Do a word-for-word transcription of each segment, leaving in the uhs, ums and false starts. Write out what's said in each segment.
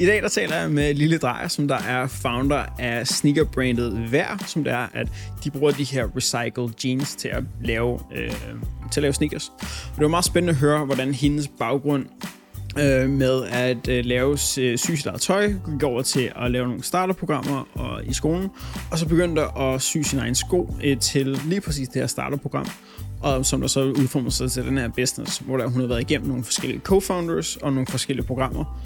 I dag der taler jeg med Lili Dreyer, som der er founder af sneakerbrandet VÆR, som der er, at de bruger de her recycled jeans til at lave, øh, til at lave sneakers. Og det var meget spændende at høre, hvordan hendes baggrund øh, med at øh, lave sygeslaget tøj gik over til at lave nogle starterprogrammer og, i skolen, og så begyndte at sy sin egen sko øh, til lige præcis det her starterprogram, og som der så udformede sig til den her business, hvor der hun har været igennem nogle forskellige co-founders og nogle forskellige programmer.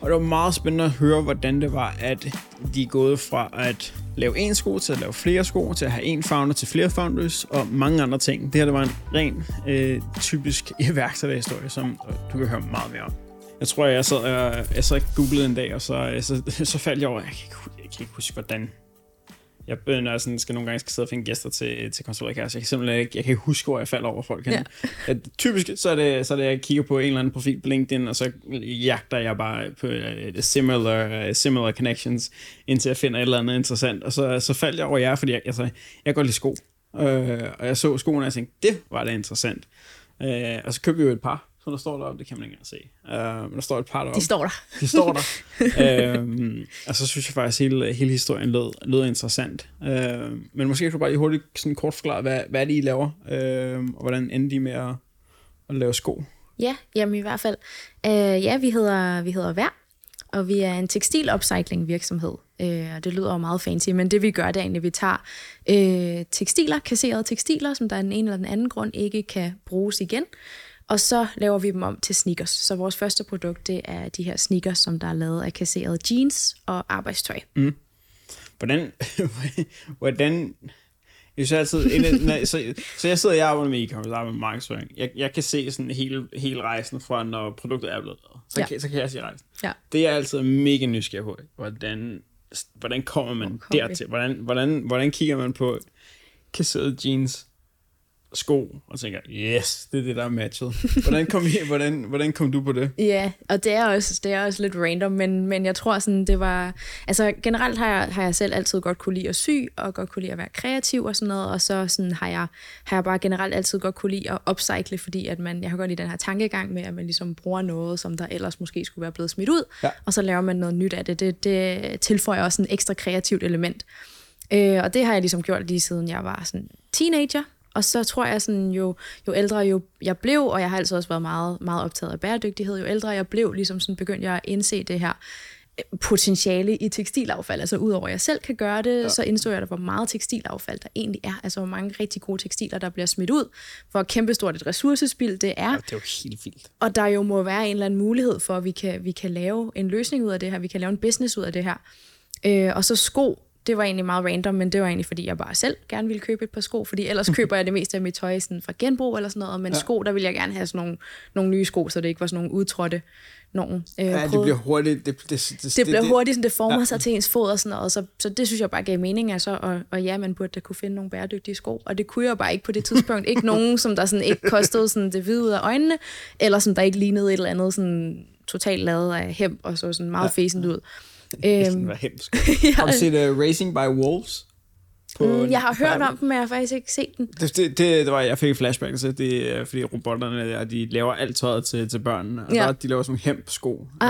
Og det var meget spændende at høre, hvordan det var, at de er gået fra at lave én sko, til at lave flere sko, til at have én founder, til flere founders, og mange andre ting. Det her det var en ren, øh, typisk iværksætterhistorie, som du kan høre meget mere om. Jeg tror, jeg så, jeg, jeg så googlede en dag, og så, så, så faldt jeg over, jeg kan ikke, jeg kan ikke huske, hvordan... Jeg begynder sådan, skal nogle gange skal sidde og finde gæster til, til konsulterkære, så jeg kan simpelthen ikke, jeg kan ikke huske, hvor jeg falder over folk. Ja. Ja, typisk så er, det, så er det, jeg kigger på en eller anden profil på LinkedIn, og så jagter jeg bare på uh, similar, uh, similar connections, indtil jeg finder et eller andet interessant. Og så, så faldt jeg over jer, fordi jeg, altså, jeg går lidt sko, uh, og jeg så skoene, og jeg tænkte, det var da interessant. Uh, og så købte vi jo et par, så der står deroppe, det kan man ikke engang se. Uh, men der står et par deroppe. De står der. De står der. uh, og så synes jeg faktisk, at hele, hele historien lød, lød interessant. Uh, men måske kan du bare lige hurtigt sådan kort forklare, hvad, hvad det I laver, uh, og hvordan endte I med at, at lave sko? Ja, jamen i hvert fald. Uh, ja, vi hedder, vi hedder VÆR, og vi er en tekstilopcycling virksomhed. Uh, og det lyder jo meget fancy, men det vi gør, det er egentlig, at vi tager uh, tekstiler, kasserede tekstiler, som der af den ene eller den anden grund ikke kan bruges igen. Og så laver vi dem om til sneakers. Så vores første produkt, det er de her sneakers, som der er lavet af kasserede jeans og arbejdstøj. Mm. Hvordan... hvordan jeg synes altid... Inden, så, så jeg sidder og jeg arbejder med e-commerce, jeg arbejder med markedsføring. Jeg, jeg kan se sådan hele, hele rejsen fra, når produktet er blevet lavet. Så, ja. så kan jeg se rejsen. Ja. Det er jeg altid mega nysgerrig på. Hvordan, hvordan kommer man okay. dertil? Hvordan, hvordan, hvordan kigger man på kasserede jeans? Sko, og tænker, yes, det er det, der er matchet. Hvordan kom, I, hvordan, hvordan kom du på det? Ja, yeah, og det er, også, det er også lidt random, men, men jeg tror sådan, det var... Altså generelt har jeg, har jeg selv altid godt kunne lide at sy, og godt kunne lide at være kreativ og sådan noget, og så sådan, har, jeg, har jeg bare generelt altid godt kunne lide at upcycle, fordi at man, jeg har godt lide den her tankegang med, at man ligesom bruger noget, som der ellers måske skulle være blevet smidt ud, ja. Og så laver man noget nyt af det. Det, det tilføjer også en ekstra kreativt element. Øh, og det har jeg ligesom gjort lige siden jeg var sådan teenager. Og så tror jeg, sådan, jo, jo ældre jo jeg blev, og jeg har altså også været meget, meget optaget af bæredygtighed, jo ældre jeg blev, ligesom sådan begyndte jeg at indse det her potentiale i tekstilaffald. Altså udover at jeg selv kan gøre det, ja. Så indså jeg, hvor meget tekstilaffald der egentlig er. Altså hvor mange rigtig gode tekstiler, der bliver smidt ud. Hvor kæmpestort et ressourcespild det er. Ja, det er jo helt vildt. Og der jo må være en eller anden mulighed for, at vi kan, vi kan lave en løsning ud af det her. Vi kan lave en business ud af det her. Øh, og så sko. Det var egentlig meget random, men det var egentlig, fordi jeg bare selv gerne ville købe et par sko, fordi ellers køber jeg det meste af mit tøj sådan fra genbrug eller sådan noget, men ja. Sko, der ville jeg gerne have sådan nogle, nogle nye sko, så det ikke var sådan nogle udtrådte nogen. Øh, ja, det bliver hurtigt. Det, det, det, det, det bliver hurtigt, sådan, det former ja. Sig til ens fod og sådan noget, så, så det synes jeg bare gav mening, altså, og, og ja, man burde da kunne finde nogle bæredygtige sko, og det kunne jeg bare ikke på det tidspunkt. Ikke nogen, som der sådan ikke kostede sådan det hvide ud af øjnene, eller som der ikke lignede et eller andet sådan totalt lavet af hemp og så sådan meget ja. Fæsent ud. Æm... Var ja. Har du set uh, Racing by Wolves? Mm, jeg har hørt om dem, men jeg har faktisk ikke set den. Det, det, det var, jeg fik et flashback til, det er, fordi robotterne der, de laver alt tøjet til, til børnene, og ja. Der, de laver sådan hemp sko. Uh... Jeg,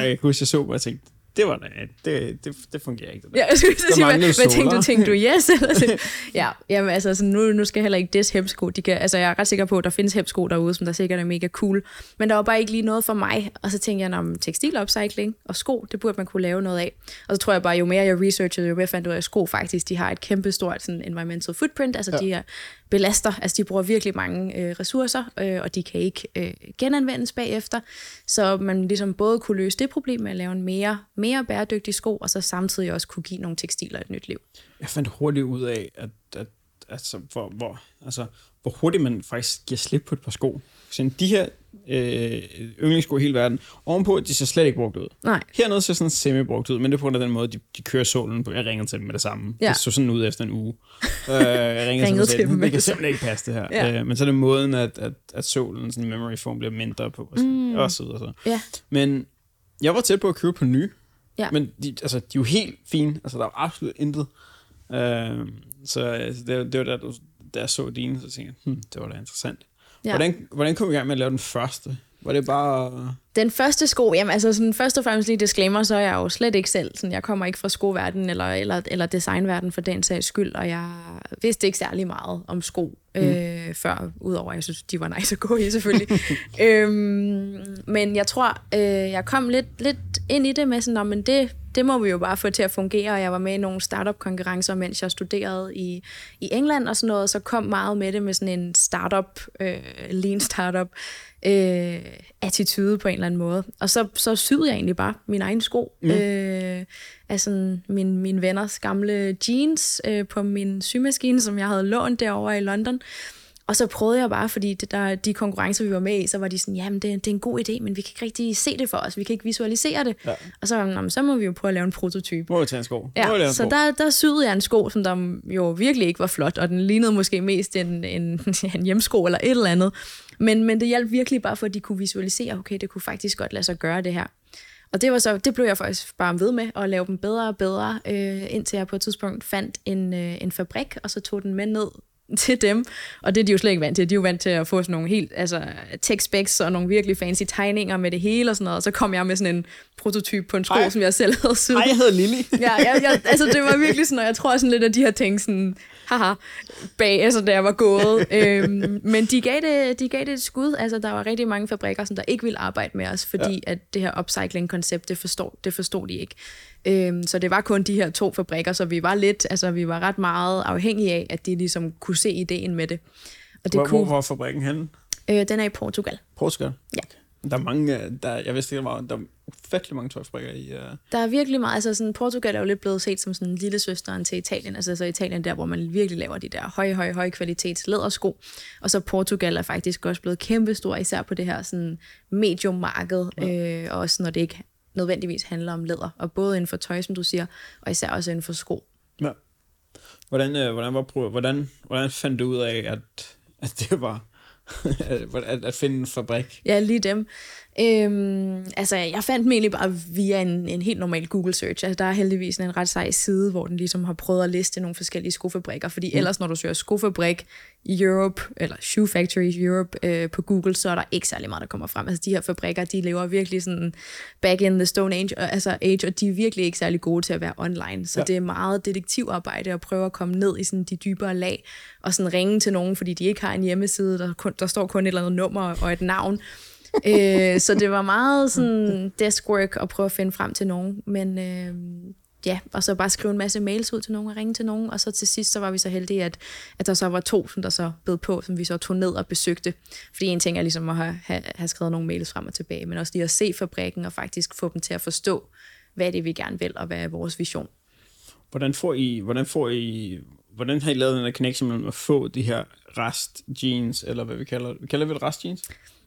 jeg, jeg husker, jeg så, og jeg tænkte, det var det, det, det, det fungerer ikke. Det der. Ja, jeg skulle sige, hvad, hvad tænkte du? Tænkte du yes? Eller ja, jamen, altså, sådan, nu, nu skal jeg heller ikke des hemsko. De kan, altså, jeg er ret sikker på, at der findes hemsko derude, som der sikkert er mega cool. Men der var bare ikke lige noget for mig. Og så tænkte jeg, om tekstilopcycling og sko, det burde man kunne lave noget af. Og så tror jeg bare, jo mere jeg researchede, jo mere fandt ud af, at sko faktisk, de har et kæmpe stort sådan, environmental footprint. Altså, ja. De er belaster. Altså, de bruger virkelig mange øh, ressourcer, øh, og de kan ikke øh, genanvendes bagefter. Så man ligesom både kunne løse det problem med at lave en mere mere bæredygtige sko, og så samtidig også kunne give nogle tekstiler et nyt liv. Jeg fandt hurtigt ud af, at, at, at altså, hvor, hvor, altså, hvor hurtigt man faktisk giver slip på et par sko. Så de her øh, yndlingssko i hele verden, ovenpå, de ser slet ikke brugt ud. Nej. Hernede ser sådan semi-brugt ud, men det er på grund af den måde, de, de kører sålen på. Jeg ringede til dem med det samme. Ja. Det så sådan ud efter en uge. øh, jeg ringede, ringede til dem, det kan simpelthen ikke passe det her. Ja. Øh, men så er det måden, at, at, at sålen, sådan en memory form, bliver mindre på. Og, sådan, mm. og så videre. Så. Ja. Men jeg var tæt på at købe på nye. Ja. Men de, altså, de er jo helt fine. Altså, der er absolut intet. Øh, så altså, det, det var da, da jeg så dine, så tænkte jeg, hmm, det var da interessant. Ja. Hvordan, hvordan kom vi i gang med at lave den første? Var det bare... Den første sko, jamen altså sådan, først og fremmest lige disclaimer, så er jeg jo slet ikke selv. Sådan, jeg kommer ikke fra skoverdenen eller, eller, eller designverdenen for den sags skyld, og jeg vidste ikke særlig meget om sko mm. øh, før, udover at jeg synes, de var nice at gå i selvfølgelig. øhm, men jeg tror, øh, jeg kom lidt, lidt ind i det med sådan, men det, det må vi jo bare få til at fungere, og jeg var med i nogle startup-konkurrencer, mens jeg studerede i, i England og sådan noget, og så kom meget med det med sådan en startup, øh, lean startup, Øh, attitude på en eller anden måde. Og så, så syede jeg egentlig bare min egen sko. Mm. Øh, altså min, min venners gamle jeans øh, på min symaskine, som jeg havde lånt derovre i London. Og så prøvede jeg bare, fordi det der, de konkurrencer, vi var med i, så var de sådan, jamen det, det er en god idé, men vi kan ikke rigtig se det for os, vi kan ikke visualisere det. Ja. Og så var man, så må vi jo prøve at lave en prototype. Må vi tage en sko? Ja, en så sko. Der, der syede jeg en sko, som der jo virkelig ikke var flot, og den lignede måske mest en, en, en hjemsko eller et eller andet. Men, men det hjalp virkelig bare for, at de kunne visualisere, okay, det kunne faktisk godt lade sig gøre det her. Og det var så, det blev jeg faktisk bare ved med at lave dem bedre og bedre, øh, indtil jeg på et tidspunkt fandt en, øh, en fabrik, og så tog den med ned til dem, og det er de jo slet ikke vant til. De er jo vant til at få sådan nogle helt, altså tech specs og nogle virkelig fancy tegninger med det hele og sådan noget, og så kom jeg med sådan en prototype på en sko, Ej. som jeg selv havde syet. Ej, jeg hedder Lili. Ja, jeg, jeg, altså det var virkelig sådan, og jeg tror sådan lidt, at de har tænkt sådan, haha, bag, altså da jeg var gået. øhm, men de gav, det, de gav det et skud, altså der var rigtig mange fabrikker, som der ikke ville arbejde med os, fordi ja. at det her upcycling-koncept, det forstår, det forstår de ikke. Øhm, så det var kun de her to fabrikker, så vi var lidt, altså vi var ret meget afhængige af, at de ligesom kunne se ideen med det. Og det hvor, kunne... hvor var fabrikken henne? Øh, den er i Portugal. Portugal? Ja. Der er mange, der, jeg vidste ikke, der var, der var ufattelig mange tøjfabrikker i... Uh... Der er virkelig meget, altså sådan, Portugal er jo lidt blevet set som sådan en lille søsteren til Italien, altså så Italien der, hvor man virkelig laver de der høje, høje, høje kvalitets lædersko, og så Portugal er faktisk også blevet kæmpestor, især på det her sådan mediummarked, ja. øh, også når det ikke nødvendigvis handler om læder, og både inden for tøj, som du siger, og især også inden for sko. Ja. Hvordan, øh, hvordan, var, hvordan, hvordan fandt du ud af, at, at det var... at, at finde en fabrik? Ja, lige dem. Øhm, altså, jeg fandt dem egentlig bare via en, en helt normal Google search. Altså, der er heldigvis en ret sej side, hvor den ligesom har prøvet at liste nogle forskellige skofabrikker, fordi mm. ellers, når du søger skofabrik Europe, eller Shoe Factories Europe øh, på Google, så er der ikke særlig meget, der kommer frem. Altså, de her fabrikker, de lever virkelig sådan back in the stone age, altså age, og de er virkelig ikke særlig gode til at være online. Så ja. det er meget detektivarbejde at prøve at komme ned i sådan de dybere lag, og sådan ringe til nogen, fordi de ikke har en hjemmeside, der, kun, der står kun et eller andet nummer og et navn. øh, så det var meget sådan deskwork at prøve at finde frem til nogen, men øh, ja, og så bare skrive en masse mails ud til nogen og ringe til nogen, og så til sidst så var vi så heldige, at, at der så var to, som der så bed på, som vi så tog ned og besøgte, fordi en ting er ligesom at have, have, have skrevet nogle mails frem og tilbage, men også lige at se fabrikken og faktisk få dem til at forstå, hvad det er, vi gerne vil, og hvad er vores vision. Hvordan får I, hvordan får I, hvordan har I lavet den der connection mellem at få de her rest jeans, eller hvad vi kalder det, vi kalder det rest jeans?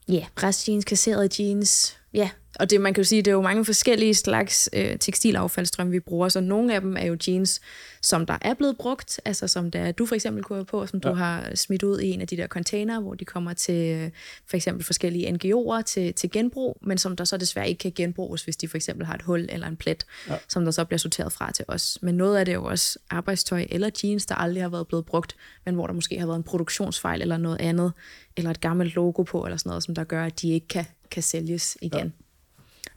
Ja, yeah, restjeans, kasserede jeans, ja. Yeah. Og det, man kan jo sige, det er jo mange forskellige slags øh, tekstilaffaldsstrøm, vi bruger, så nogle af dem er jo jeans, som der er blevet brugt, altså som der, du for eksempel kunne have på, som ja. du har smidt ud i en af de der container, hvor de kommer til for eksempel forskellige N G O'er til, til genbrug, men som der så desværre ikke kan genbruges, hvis de for eksempel har et hul eller en plet, ja. som der så bliver sorteret fra til os. Men noget af det er jo også arbejdstøj eller jeans, der aldrig har været blevet brugt, men hvor der måske har været en produktionsfejl eller noget andet, eller et gammelt logo på, eller sådan noget, som der gør, at de ikke kan, kan sælges igen. Ja.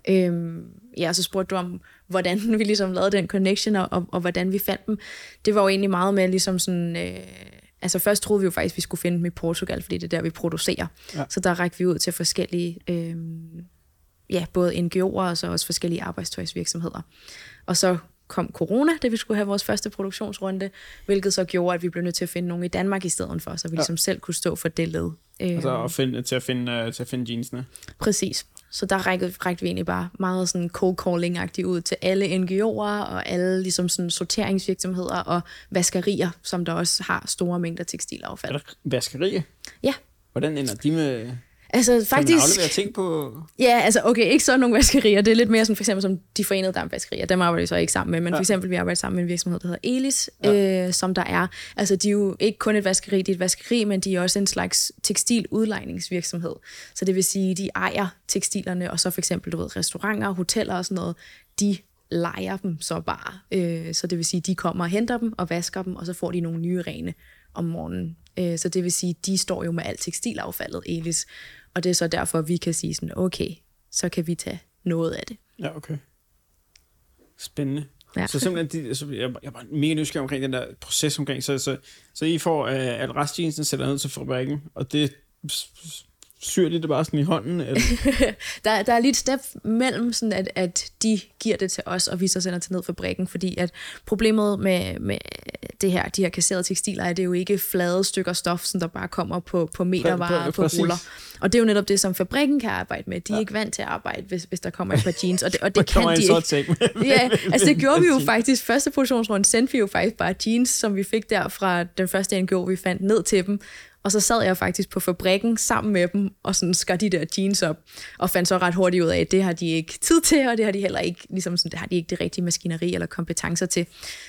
Øhm, ja, så spurgte du om, hvordan vi ligesom lavede den connection, og, og, og hvordan vi fandt dem. Det var jo egentlig meget med ligesom sådan... Øh, altså først troede vi jo faktisk, at vi skulle finde dem i Portugal, fordi det er der, vi producerer. Ja. Så der rækte vi ud til forskellige... Øh, ja, både N G O'er og så også forskellige arbejdstøjsvirksomheder. Og så kom corona, da vi skulle have vores første produktionsrunde, hvilket så gjorde, at vi blev nødt til at finde nogen i Danmark i stedet for, så vi ligesom ja. selv kunne stå for det led. Altså at finde, til, at finde, til at finde jeansene. Præcis. Så der rækte, rækte vi egentlig bare meget sådan cold calling-agtigt ud til alle N G O'er og alle ligesom sådan sorteringsvirksomheder og vaskerier, som der også har store mængder tekstilaffald. Er der vaskerier? Ja. Hvordan ender de med... Altså faktisk... Kan man aflevere ting på... Ja, altså okay, ikke sådan nogle vaskerier. Det er lidt mere sådan for eksempel som de forenede dampvaskerier. Dem arbejder vi så ikke sammen med, men ja. for eksempel vi arbejder sammen med en virksomhed, der hedder Elis, ja. øh, som der er. Altså de er jo ikke kun et vaskeri, det er et vaskeri, men de er også en slags tekstiludlejningsvirksomhed. Så det vil sige, de ejer tekstilerne, og så for eksempel, du ved, restauranter, hoteller og sådan noget, de lejer dem så bare. Øh, så det vil sige, de kommer og henter dem og vasker dem, og så får de nogle nye rene om morgenen. Så det vil sige, de står jo med alt tekstilaffaldet, Elis. Og det er så derfor, vi kan sige sådan, okay, så kan vi tage noget af det. Ja, okay. Spændende. Ja. Så simpelthen, de, altså, jeg, jeg er bare mega nysgerrig omkring den der proces omkring, så, så, så I får uh, at restjenesten sætter ned til fabrikken, og det syr de det bare sådan i hånden? Eller? der, der er lige et step mellem, sådan at, at de giver det til os, og vi så sender til ned fabrikken, fordi at problemet med, med det her, de her kasserede tekstiler, er det jo ikke flade stykker stof, som der bare kommer på, på metervarer og på ruller. Og det er jo netop det, som fabrikken kan arbejde med. De er ja. ikke vant til at arbejde, hvis, hvis der kommer et par jeans, og det, og det kan de ikke. Med, ja, altså det gjorde vi jo faktisk. Første produktionsrunde sendte vi jo faktisk bare jeans, som vi fik der fra den første N G O, vi fandt, ned til dem. Og så sad jeg faktisk på fabrikken sammen med dem, og sådan skar de der jeans op, og fandt så ret hurtigt ud af, at det har de ikke tid til, og det har de heller ikke, ligesom sådan, det har de ikke det rigtige maskineri eller kompetencer til.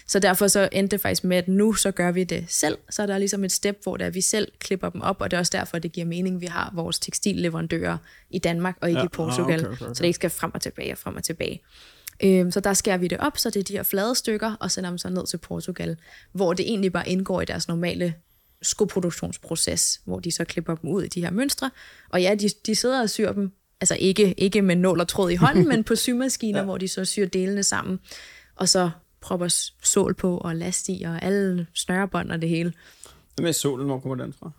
Så derfor så endte det faktisk med, at nu så gør vi det selv, så er der ligesom et step, hvor der vi selv klipper dem op, og det er også derfor, det giver mening, vi har vores tekstilleverandører i Danmark og ikke ja, i Portugal, okay, okay, okay. så det ikke skal frem og tilbage og frem og tilbage. Så der skærer vi det op, så det er de her flade stykker, og sender dem så ned til Portugal, hvor det egentlig bare indgår i deres normale skoproduktionsproces, hvor de så klipper dem ud i de her mønstre. Og ja, de, de sidder og syr dem, altså ikke, ikke med nål og tråd i hånden, men på symaskiner, ja. hvor de så syr delene sammen, og så propper sål på og last i, og alle snørebånd og det hele. Hvad med sålen, hvor kommer den fra?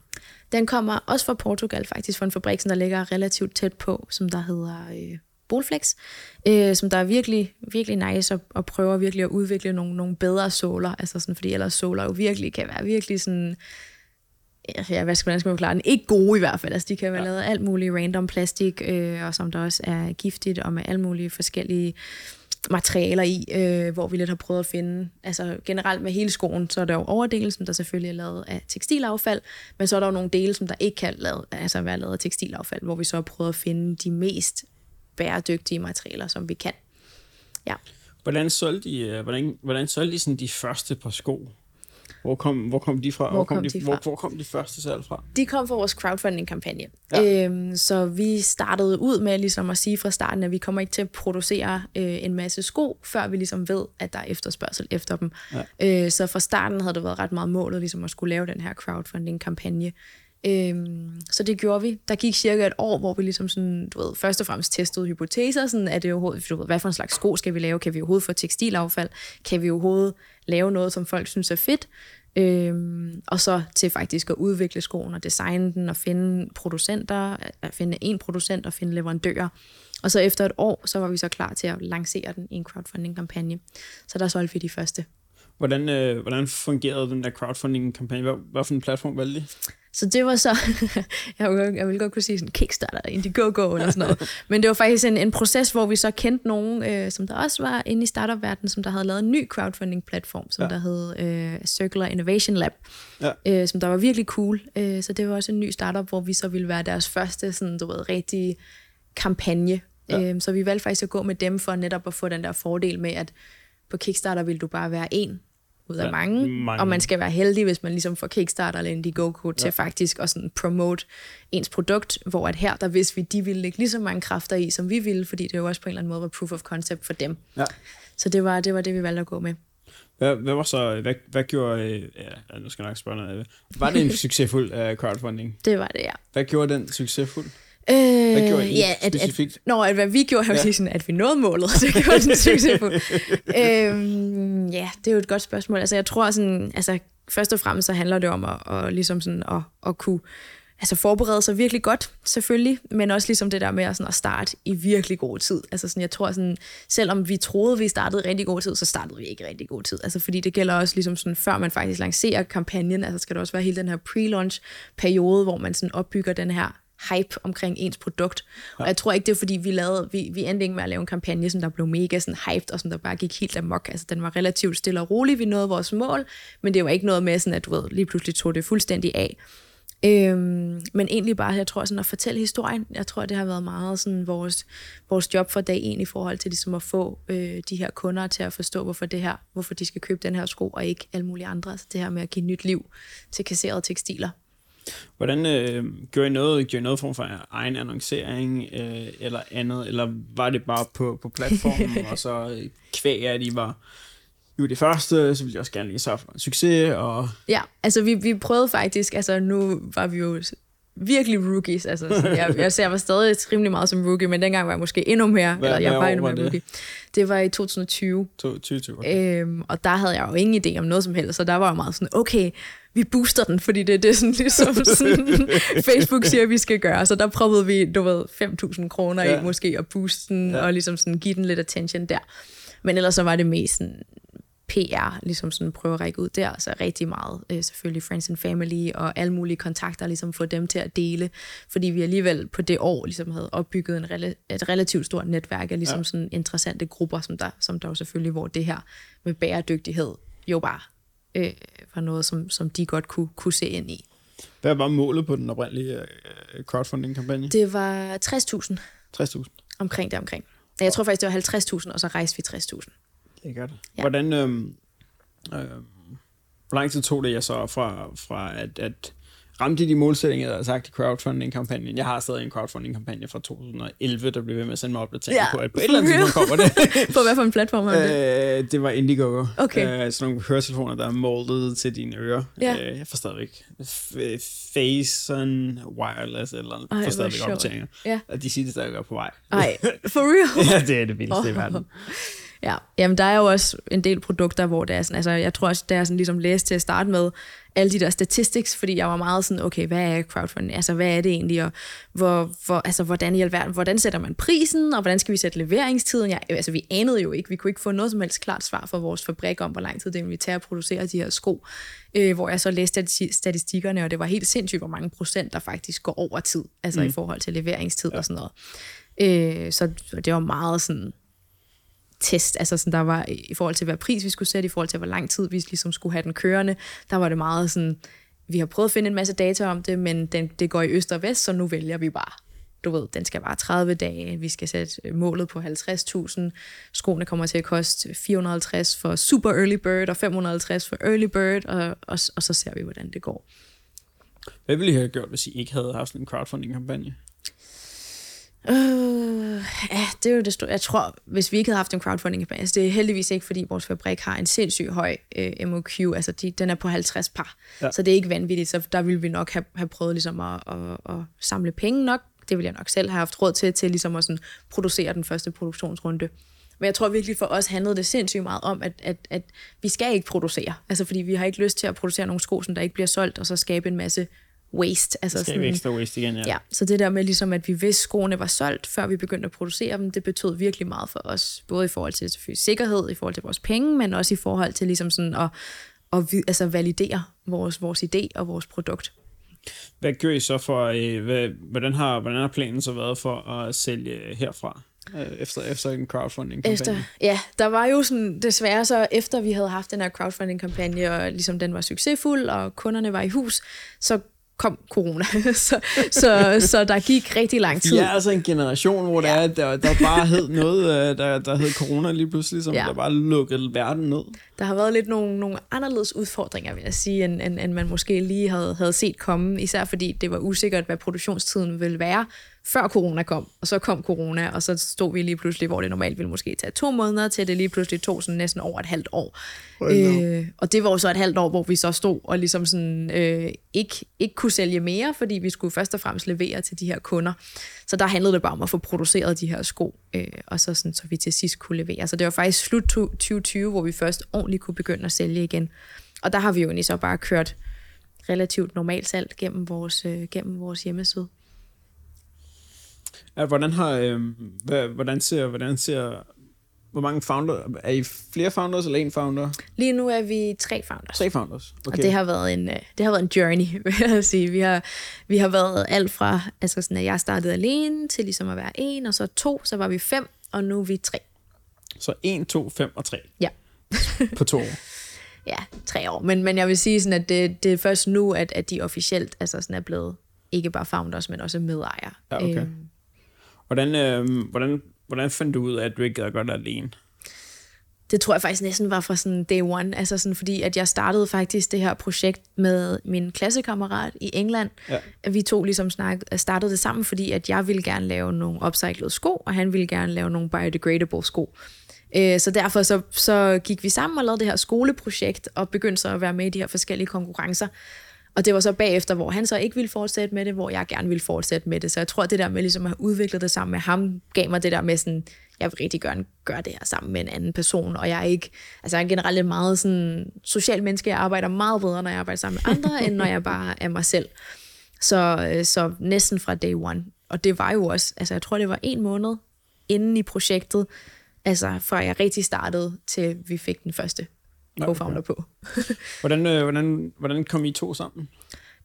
Den kommer også fra Portugal faktisk, fra en fabrik, der ligger relativt tæt på, som der hedder øh, Bolflex, øh, som der er virkelig, virkelig nice, og, og prøver virkelig at udvikle nogle, nogle bedre såler, altså sådan, fordi ellers såler jo virkelig kan være virkelig sådan... Ja, hvad skal man, skal man klare den? Ikke gode i hvert fald. Altså, de kan være ja. lavet alt muligt random plastik, øh, og som der også er giftigt, og med alle mulige forskellige materialer i, øh, hvor vi lidt har prøvet at finde. Altså generelt med hele skoen, så er der jo overdelen, som der selvfølgelig er lavet af tekstilaffald, men så er der jo nogle dele, som der ikke kan lave, altså være lavet af tekstilaffald, hvor vi så har prøvet at finde de mest bæredygtige materialer, som vi kan. Ja. Hvordan solgte I, hvordan, hvordan solgte I sådan de første par sko? Hvor kom, hvor kom de fra? Hvor kom, hvor kom de, de fra? Hvor, hvor kom de første salg fra? De kom fra vores crowdfunding-kampagne. Ja. Øhm, så vi startede ud med ligesom at sige fra starten, at vi kommer ikke til at producere øh, en masse sko, før vi ligesom ved, at der er efterspørgsel efter dem. Ja. Øh, så fra starten havde det været ret meget målet ligesom at skulle lave den her crowdfunding-kampagne. Øhm, så det gjorde vi. Der gik cirka et år, hvor vi ligesom sådan, du ved, først og fremmest testede hypoteser, sådan er det overhovedet, hvad for en slags sko skal vi lave, kan vi overhovedet få tekstilaffald, kan vi overhovedet lave noget, som folk synes er fedt, øhm, og så til faktisk at udvikle skoen og designe den og finde producenter, at finde en producent og finde leverandører. Og så efter et år, så var vi så klar til at lancere den i en crowdfunding-kampagne. Så der solgte vi de første. Hvordan, øh, hvordan fungerede den der crowdfunding-kampagne? Hvad, hvad for en platform valgte I? Så det var så, jeg ville, jeg ville godt kunne sige sådan Kickstarter, Indiegogo eller sådan noget. Men det var faktisk en, en proces, hvor vi så kendte nogen, øh, som der også var inde i startup-verdenen, som der havde lavet en ny crowdfunding-platform, som ja. der hed øh, Circular Innovation Lab, ja. øh, som der var virkelig cool. Øh, så det var også en ny startup, hvor vi så ville være deres første sådan, du ved, rigtige kampagne. Ja. Øh, så vi valgte faktisk at gå med dem for netop at få den der fordel med, at på Kickstarter ville du bare være en ud af ja, mange, mange, og man skal være heldig, hvis man ligesom får Kickstarter eller Indiegogo til ja. faktisk at sådan promote ens produkt, hvor at her, der vidste vi, de ville lægge lige så mange kræfter i, som vi ville, fordi det jo også på en eller anden måde var proof of concept for dem. Ja. Så det var, det var det, vi valgte at gå med. Hvad, hvad var så, hvad, hvad gjorde, ja, nu skal jeg nok spørge noget, var det en succesfuld uh, crowdfunding? Det var det, ja. Hvad gjorde den succesfuld? Hvad gjorde I ja, at, specifikt? At, når at, hvad vi gjorde, ja. sådan, at vi nåede målet, så gjorde den succesfuld. øhm, ja, det er jo et godt spørgsmål. Altså, jeg tror, sådan, altså, først og fremmest så handler det om at, at, ligesom sådan, at, at kunne altså, forberede sig virkelig godt, selvfølgelig, men også ligesom det der med at, sådan, at starte i virkelig god tid. Altså, sådan, jeg tror, sådan, selvom vi troede, vi startede rigtig god tid, så startede vi ikke rigtig god tid. Altså, fordi det gælder også, ligesom, sådan, før man faktisk lancerer kampagnen, altså, skal der også være hele den her pre-launch-periode, hvor man sådan, opbygger den her hype omkring ens produkt. Og jeg tror ikke, det er fordi, vi, lavede, vi, vi endte ikke med at lave en kampagne, som der blev mega sådan hyped, og som der bare gik helt amok. Altså, den var relativt stille og rolig, vi nåede vores mål, men det var ikke noget med sådan, at du ved, lige pludselig tog det fuldstændig af. Øhm, men egentlig bare, jeg tror sådan at fortælle historien, jeg tror, det har været meget sådan vores, vores job for dag en i forhold til ligesom at få øh, de her kunder til at forstå, hvorfor det her, hvorfor de skal købe den her sko, og ikke alle mulige andre. Så det her med at give nyt liv til kasserede tekstiler. Hvordan øh, gjorde I noget? Gjorde I noget form for egen annoncering øh, eller andet? Eller var det bare på, på platformen, og så kvæg at I var jo det første, så ville jeg også gerne lige sørge for en succes? Og... Ja, altså vi, vi prøvede faktisk, altså nu var vi jo virkelig rookies. Altså, sådan, jeg, jeg ser mig stadig rimelig meget som rookie, men dengang var jeg måske endnu mere, hvad, eller jeg var endnu mere det? rookie. Det var i tyve tyve. tyve tyve, okay. Øhm, og der havde jeg jo ingen idé om noget som helst, så der var jeg meget sådan, okay, vi booster den, fordi det, det er sådan ligesom sådan, Facebook siger, vi skal gøre. Så der prøvede vi, du ved, fem tusind kroner ja. i måske at booste den, ja. og ligesom sådan give den lidt attention der. Men ellers så var det mest sådan P R, ligesom sådan prøve at række ud der, så rigtig meget øh, selvfølgelig friends and family og alle mulige kontakter, ligesom få dem til at dele, fordi vi alligevel på det år ligesom havde opbygget en rela- et relativt stort netværk af ligesom ja. sådan interessante grupper, som der, som der jo selvfølgelig, hvor det her med bæredygtighed jo bare øh, var noget, som, som de godt kunne, kunne se ind i. Hvad var målet på den oprindelige øh, crowdfunding-kampagne? Det var tres tusind. tres tusind? Omkring det, omkring. Jeg tror faktisk, det var halvtreds tusind, og så rejste vi tres tusind. Det er godt. Ja. Hvordan, øh, øh, hvor lang tid tog det jeg så fra, fra at, at ramte de målsætninger, der havde sagt i crowdfunding-kampagnen? Jeg har stadig en crowdfunding-kampagne fra to tusind og elleve, der blev ved med at sende mig opdateringer ja. på, at på et eller andet tidspunkt kommer det. På hvad for en platform var det? Øh, det var Indiegogo. Okay. Øh, sådan nogle høretelefoner, der er moldet til dine ører. Ja. Øh, jeg forstår ikke. Faison Wireless eller andet. Jeg forstår ikke opdateringer. Ja. Og de siger, det stadig er på vej. Ej, for real? Ja, det er det vildeste oh. i verden. Ja, jamen der er jo også en del produkter, hvor det er sådan, altså jeg tror også, der er sådan ligesom læst til at starte med alle de der statistics, fordi jeg var meget sådan, okay, hvad er crowdfunding, altså hvad er det egentlig, og hvor, hvor, altså, hvordan i alverden, hvordan sætter man prisen, og hvordan skal vi sætte leveringstiden? Jeg, altså vi anede jo ikke, vi kunne ikke få noget som helst klart svar fra vores fabrik om, hvor lang tid det ville tage at producere de her sko, øh, hvor jeg så læste statistikkerne, og det var helt sindssygt, hvor mange procent, der faktisk går over tid, altså mm. i forhold til leveringstid ja. og sådan noget. Øh, så det var meget sådan test, altså sådan, der var i forhold til, hvad pris vi skulle sætte, i forhold til, hvor lang tid vi ligesom skulle have den kørende, der var det meget sådan, vi har prøvet at finde en masse data om det, men den, det går i øst og vest, så nu vælger vi bare, du ved, den skal bare tredive dage, vi skal sætte målet på halvtreds tusind, skoene kommer til at koste fire hundrede og halvtreds for super early bird, og fem hundrede og halvtreds for early bird, og, og, og så ser vi, hvordan det går. Hvad ville I have gjort, hvis I ikke havde haft en crowdfunding-kampagne? Uh, ja, det er jo det store. Jeg tror, hvis vi ikke havde haft en crowdfunding-kampagne, altså det er heldigvis ikke, fordi vores fabrik har en sindssygt høj øh, M O Q, altså de, den er på halvtreds par, ja. så det er ikke vanvittigt, så der ville vi nok have, have prøvet ligesom at, at, at samle penge nok, det ville jeg nok selv have haft råd til, til ligesom at sådan producere den første produktionsrunde. Men jeg tror virkelig for os handlede det sindssygt meget om, at, at, at vi skal ikke producere, altså fordi vi har ikke lyst til at producere nogle sko, som der ikke bliver solgt, og så skabe en masse waste. Altså det skal sådan, waste igen, ja. ja. Så det der med ligesom, at vi vidste, skoene var solgt, før vi begyndte at producere dem, det betød virkelig meget for os, både i forhold til sikkerhed, i forhold til vores penge, men også i forhold til ligesom sådan at, at altså validere vores, vores idé og vores produkt. Hvad gør I så for, hvordan har, hvordan har planen så været for at sælge herfra? Efter, efter en crowdfunding-kampagne? Ja, der var jo sådan, desværre så, efter vi havde haft den her crowdfunding-kampagne, og ligesom den var succesfuld, og kunderne var i hus, så kom corona, så, så, så der gik rigtig lang tid. Ja, altså en generation, hvor der, ja. er, der, der bare hed noget, der, der hed corona lige pludselig, som ja. der bare lukkede verden ned. Der har været lidt nogle, nogle anderledes udfordringer, vil jeg sige, end, end, end man måske lige havde, havde set komme, især fordi det var usikkert, hvad produktionstiden ville være, før corona kom, og så kom corona, og så stod vi lige pludselig, hvor det normalt ville måske tage to måneder, til det lige pludselig tog sådan næsten over et halvt år. Øh, og det var jo så et halvt år, hvor vi så stod og ligesom sådan, øh, ikke, ikke kunne sælge mere, fordi vi skulle først og fremmest levere til de her kunder. Så der handlede det bare om at få produceret de her sko, øh, og så, sådan, så vi til sidst kunne levere. Så det var faktisk slut tyve tyve, hvor vi først ordentligt kunne begynde at sælge igen. Og der har vi jo egentlig så bare kørt relativt normalt salg gennem vores, øh, gennem vores hjemmeside. At hvordan har øh, hvordan ser hvordan ser hvor mange founder er I flere founders eller en founder? Lige nu er vi tre founders. Tre founders. Okay. Og det har været en det har været en journey, vil jeg sige. Vi har vi har været alt fra altså sådan at jeg startede alene til ligesom at være en og så to, så var vi fem og nu er vi tre. Så en, to, fem og tre. Ja. På to år. Ja, tre år. Men men jeg vil sige sådan at det det er først nu at at de officielt altså sådan er blevet ikke bare founders, men også medejere. Ja, okay. Æm, Hvordan, øh, hvordan, hvordan fandt du ud af, at du ikke gad godt alene? Det tror jeg faktisk næsten var fra sådan day one, altså sådan, fordi at jeg startede faktisk det her projekt med min klassekammerat i England. Ja. Vi to ligesom snak, startede det sammen, fordi at jeg ville gerne lave nogle upcyclede sko, og han ville gerne lave nogle biodegradable sko. Så derfor så, så gik vi sammen og lavede det her skoleprojekt, og begyndte så at være med i de her forskellige konkurrencer. Og det var så bagefter, hvor han så ikke ville fortsætte med det, hvor jeg gerne ville fortsætte med det. Så jeg tror, det der med ligesom at have udviklet det sammen med ham, gav mig det der med sådan, jeg vil rigtig gerne gøre det her sammen med en anden person. Og jeg er ikke, altså jeg er generelt et meget sådan social menneske. Jeg arbejder meget bedre, når jeg arbejder sammen med andre, end når jeg bare er mig selv. Så, så næsten fra day one. Og det var jo også, altså jeg tror, det var en måned inden i projektet, altså fra jeg rigtig startede, til vi fik den første co-founder på. hvordan, øh, hvordan, hvordan kom I to sammen?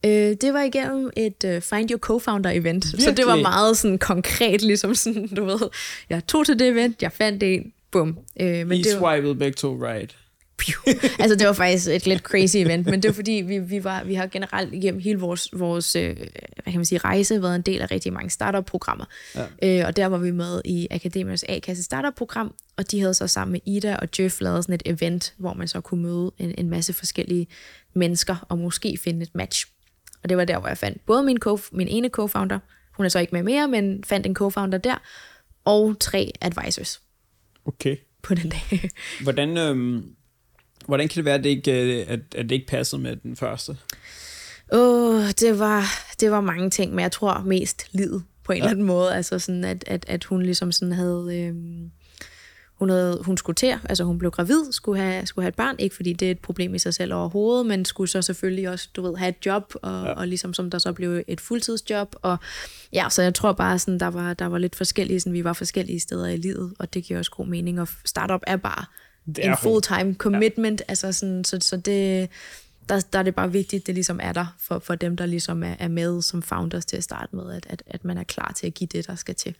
Øh, det var igennem et uh, Find Your Co-Founder event. Virkelig? Så det var meget sådan konkret, ligesom sådan, du ved, jeg tog til det event, jeg fandt en, bum. Øh, I swipede begge to right. Altså det var faktisk et lidt crazy event, men det var fordi vi, vi, var, vi har generelt igennem hele vores, vores øh, hvad kan man sige, rejse været en del af rigtig mange startup-programmer. Ja. Øh, og der var vi med i Akademikernes A-kasse startup-program, og de havde så sammen med Ida og Jeff lavet sådan et event, hvor man så kunne møde en, en masse forskellige mennesker og måske finde et match. Og det var der, hvor jeg fandt både min, co- min ene co-founder, hun er så ikke med mere, men fandt en co-founder der, og tre advisors. Okay. På den dag. Hvordan... Øhm Hvordan kan det være, at det ikke, at det ikke passede med den første? Åh, oh, det, var, det var mange ting, men jeg tror mest livet på en ja. eller anden måde. Altså sådan, at, at, at hun ligesom sådan havde, øh, hun havde... Hun skulle til, altså hun blev gravid, skulle have, skulle have et barn. Ikke fordi det er et problem i sig selv overhovedet, men skulle så selvfølgelig også, du ved, have et job, og, ja. og ligesom som der så blev et fuldtidsjob. Og ja, så jeg tror bare, sådan, der, var, der var lidt forskellige, sådan, vi var forskellige steder i livet, og det giver også god mening, og startup er bare... en full-time commitment, ja. altså sådan, så, så det, der, der er det bare vigtigt, det ligesom er der for, for dem, der ligesom er, er med som founders til at starte med, at, at, at man er klar til at give det, der skal til.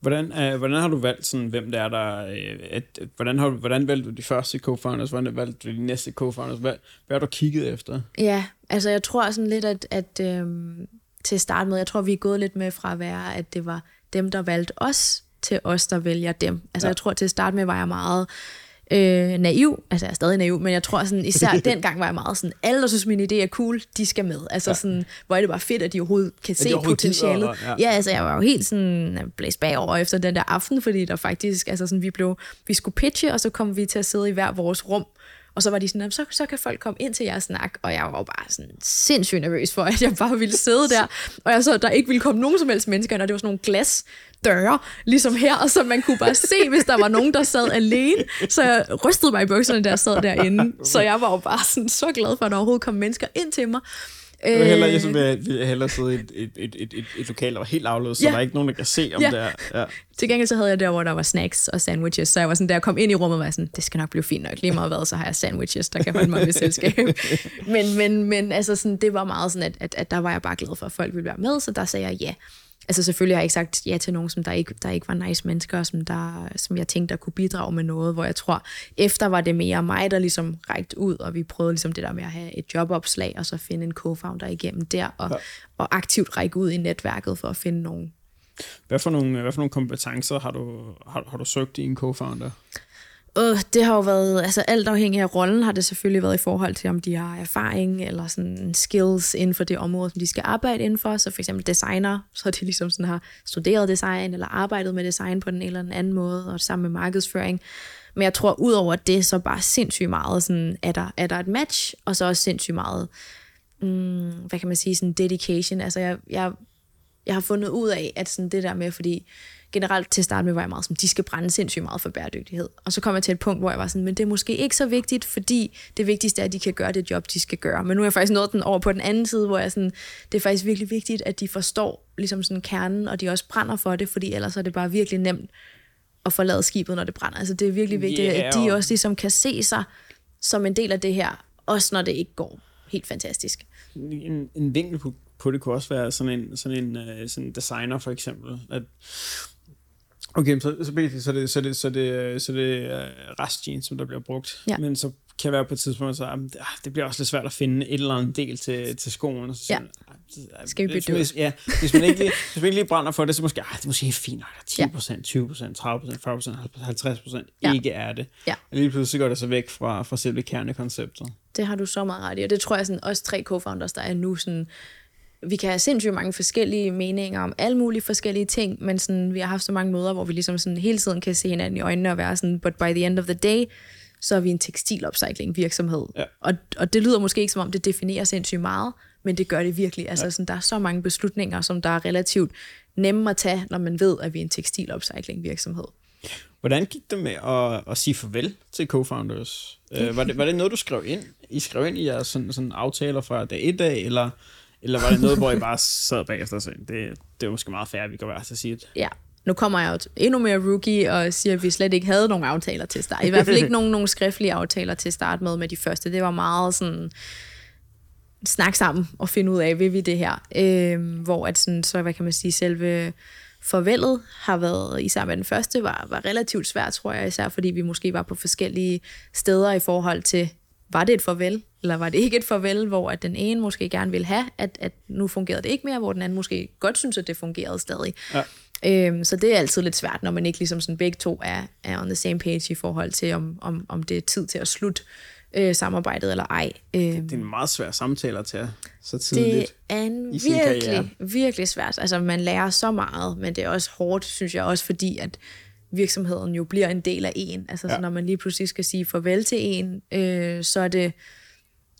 Hvordan, øh, hvordan har du valgt sådan, hvem det er, der... Øh, at, at, hvordan, har, hvordan valgte du de første co-founders? Hvordan valgte du de næste co-founders? Hvad, hvad har du kigget efter? Ja, altså jeg tror sådan lidt, at, at øh, til at starte med, jeg tror, vi er gået lidt med fra at være, at det var dem, der valgte os, til os, der vælger dem. Altså ja. jeg tror, til at starte med, var jeg meget... Øh, naiv, altså jeg er stadig naiv, men jeg tror sådan, især dengang var jeg meget sådan, alle der synes min idé er cool, de skal med, altså ja. sådan, hvor er det bare fedt, at de overhovedet kan se potentialet, ja. ja altså jeg var jo helt sådan blæst bagover efter den der aften, fordi der faktisk, altså sådan vi blev, vi skulle pitche, og så kom vi til at sidde i hver vores rum, og så var de sådan, så, så kan folk komme ind til jer og snakke, og jeg var jo bare sådan sindssygt nervøs for, at jeg bare ville sidde der, og jeg så, der ikke ville komme nogen som helst mennesker, og det var sådan nogle glas døre, ligesom her, og så man kunne bare se, hvis der var nogen, der sad alene, så jeg rystede mig i bukserne, der jeg sad derinde, så jeg var jo bare sådan så glad for, at der overhovedet kom mennesker ind til mig. Jeg vil hellere, jeg vil hellere sidde i et, et, et, et, et, et lokal, der var helt afløst, så ja. der er ikke nogen, der kan se, om ja. det er... Ja. Til gengæld så havde jeg der, hvor der var snacks og sandwiches, så jeg var sådan, da jeg kom ind i rummet, var jeg sådan, det skal nok blive fint nok, lige meget hvad, så har jeg sandwiches, der kan holde mig ved selskab. men, men, men altså sådan, det var meget sådan, at, at, at der var jeg bare glad for, at folk ville være med, så der sagde jeg ja. Altså selvfølgelig har jeg ikke sagt ja til nogen, som der ikke, der ikke var nice mennesker, som, der, som jeg tænkte, der kunne bidrage med noget, hvor jeg tror, efter var det mere mig, der ligesom rækte ud, og vi prøvede ligesom det der med at have et jobopslag, og så finde en co-founder igennem der, og, ja. og aktivt række ud i netværket for at finde nogen. Hvad for nogle, hvad for nogle kompetencer har du, har, har du søgt i en co-founder? Uh, det har jo været, altså alt afhængig af rollen har det selvfølgelig været i forhold til, om de har erfaring eller sådan skills inden for det område, som de skal arbejde inden for. Så for eksempel designer, så de ligesom sådan har studeret design eller arbejdet med design på den eller den anden måde, og sammen med markedsføring. Men jeg tror, ud over det, så bare sindssygt meget sådan, er der, er der et match, og så også sindssygt meget, um, hvad kan man sige, sådan dedication. Altså jeg, jeg, jeg har fundet ud af, at sådan det der med, fordi... generelt til at starte med, var jeg meget som, de skal brænde sindssygt meget for bæredygtighed. Og så kom jeg til et punkt, hvor jeg var sådan, men det er måske ikke så vigtigt, fordi det vigtigste er, at de kan gøre det job, de skal gøre. Men nu er jeg faktisk nået den over på den anden side, hvor jeg sådan, det er faktisk virkelig vigtigt, at de forstår ligesom sådan kernen, og de også brænder for det, fordi ellers er det bare virkelig nemt at forlade skibet, når det brænder. Altså det er virkelig vigtigt, yeah. at de også ligesom kan se sig som en del af det her, også når det ikke går helt fantastisk. En, en vinkel på, på det kunne også være sådan en, sådan en uh, sådan designer for eksempel, at okay, så så det så det så det så det, så det uh, restjeans, som der bliver brugt, ja. men så kan jeg være på et tidspunkt så, at ah, det bliver også lidt svært at finde et eller andet del til til skoen, og så sådan, ja. skal vi bytte det? Ja, hvis man ikke hvis man ikke lige brænder for det, så måske ah, det er måske fint nok, der er ti procent, tyve procent, tredive procent, fyrre procent, halvtreds procent ja. ikke er det. Ja. Og lige pludselig går det så væk fra fra selve kernekonceptet. Det har du så meget ret i, og det tror jeg sådan også tre co-founders, der er nu sådan. Vi kan have sindssygt mange forskellige meninger om alle mulige forskellige ting, men sådan, vi har haft så mange møder, hvor vi ligesom sådan hele tiden kan se hinanden i øjnene og være sådan, but by the end of the day, så er vi en tekstilopcycling virksomhed. Ja. Og, og det lyder måske ikke, som om det definerer sindssygt meget, men det gør det virkelig. Altså, ja. sådan, der er så mange beslutninger, som der er relativt nemme at tage, når man ved, at vi er en tekstilopcycling virksomhed. Hvordan gik det med at, at sige farvel til co-founders? Uh, var, det, var det noget, du skrev ind? I skrev ind i jeres sådan, sådan aftaler fra dag et dag, eller, eller var det noget, hvor I bare sad bagefter og sagde, det, det var måske meget fair, vi går være til at sige det? Ja, nu kommer jeg jo endnu mere rookie og siger, at vi slet ikke havde nogen aftaler til start. I hvert fald ikke nogen, nogen skriftlige aftaler til start med med de første. Det var meget sådan... snak sammen og finde ud af, vil vi det her? Øh, hvor at sådan, så, hvad kan man sige, selve farvelet har været, især med den første, var, var relativt svært, tror jeg, især fordi vi måske var på forskellige steder i forhold til, var det et farvel, eller var det ikke et farvel, hvor at den ene måske gerne ville have, at, at nu fungerede det ikke mere, hvor den anden måske godt synes, at det fungerede stadig. Ja. Øh, så det er altid lidt svært, når man ikke ligesom sådan begge to er, er on the same page i forhold til, om, om, om det er tid til at slutte Øh, samarbejdet eller ej. Øh, det, det er en meget svær samtale at tage så tidligt i sin karriere. Det er virkelig, virkelig svært. Altså, man lærer så meget, men det er også hårdt, synes jeg, også fordi, at virksomheden jo bliver en del af en. Altså, ja. så når man lige pludselig skal sige farvel til en, øh, så er det...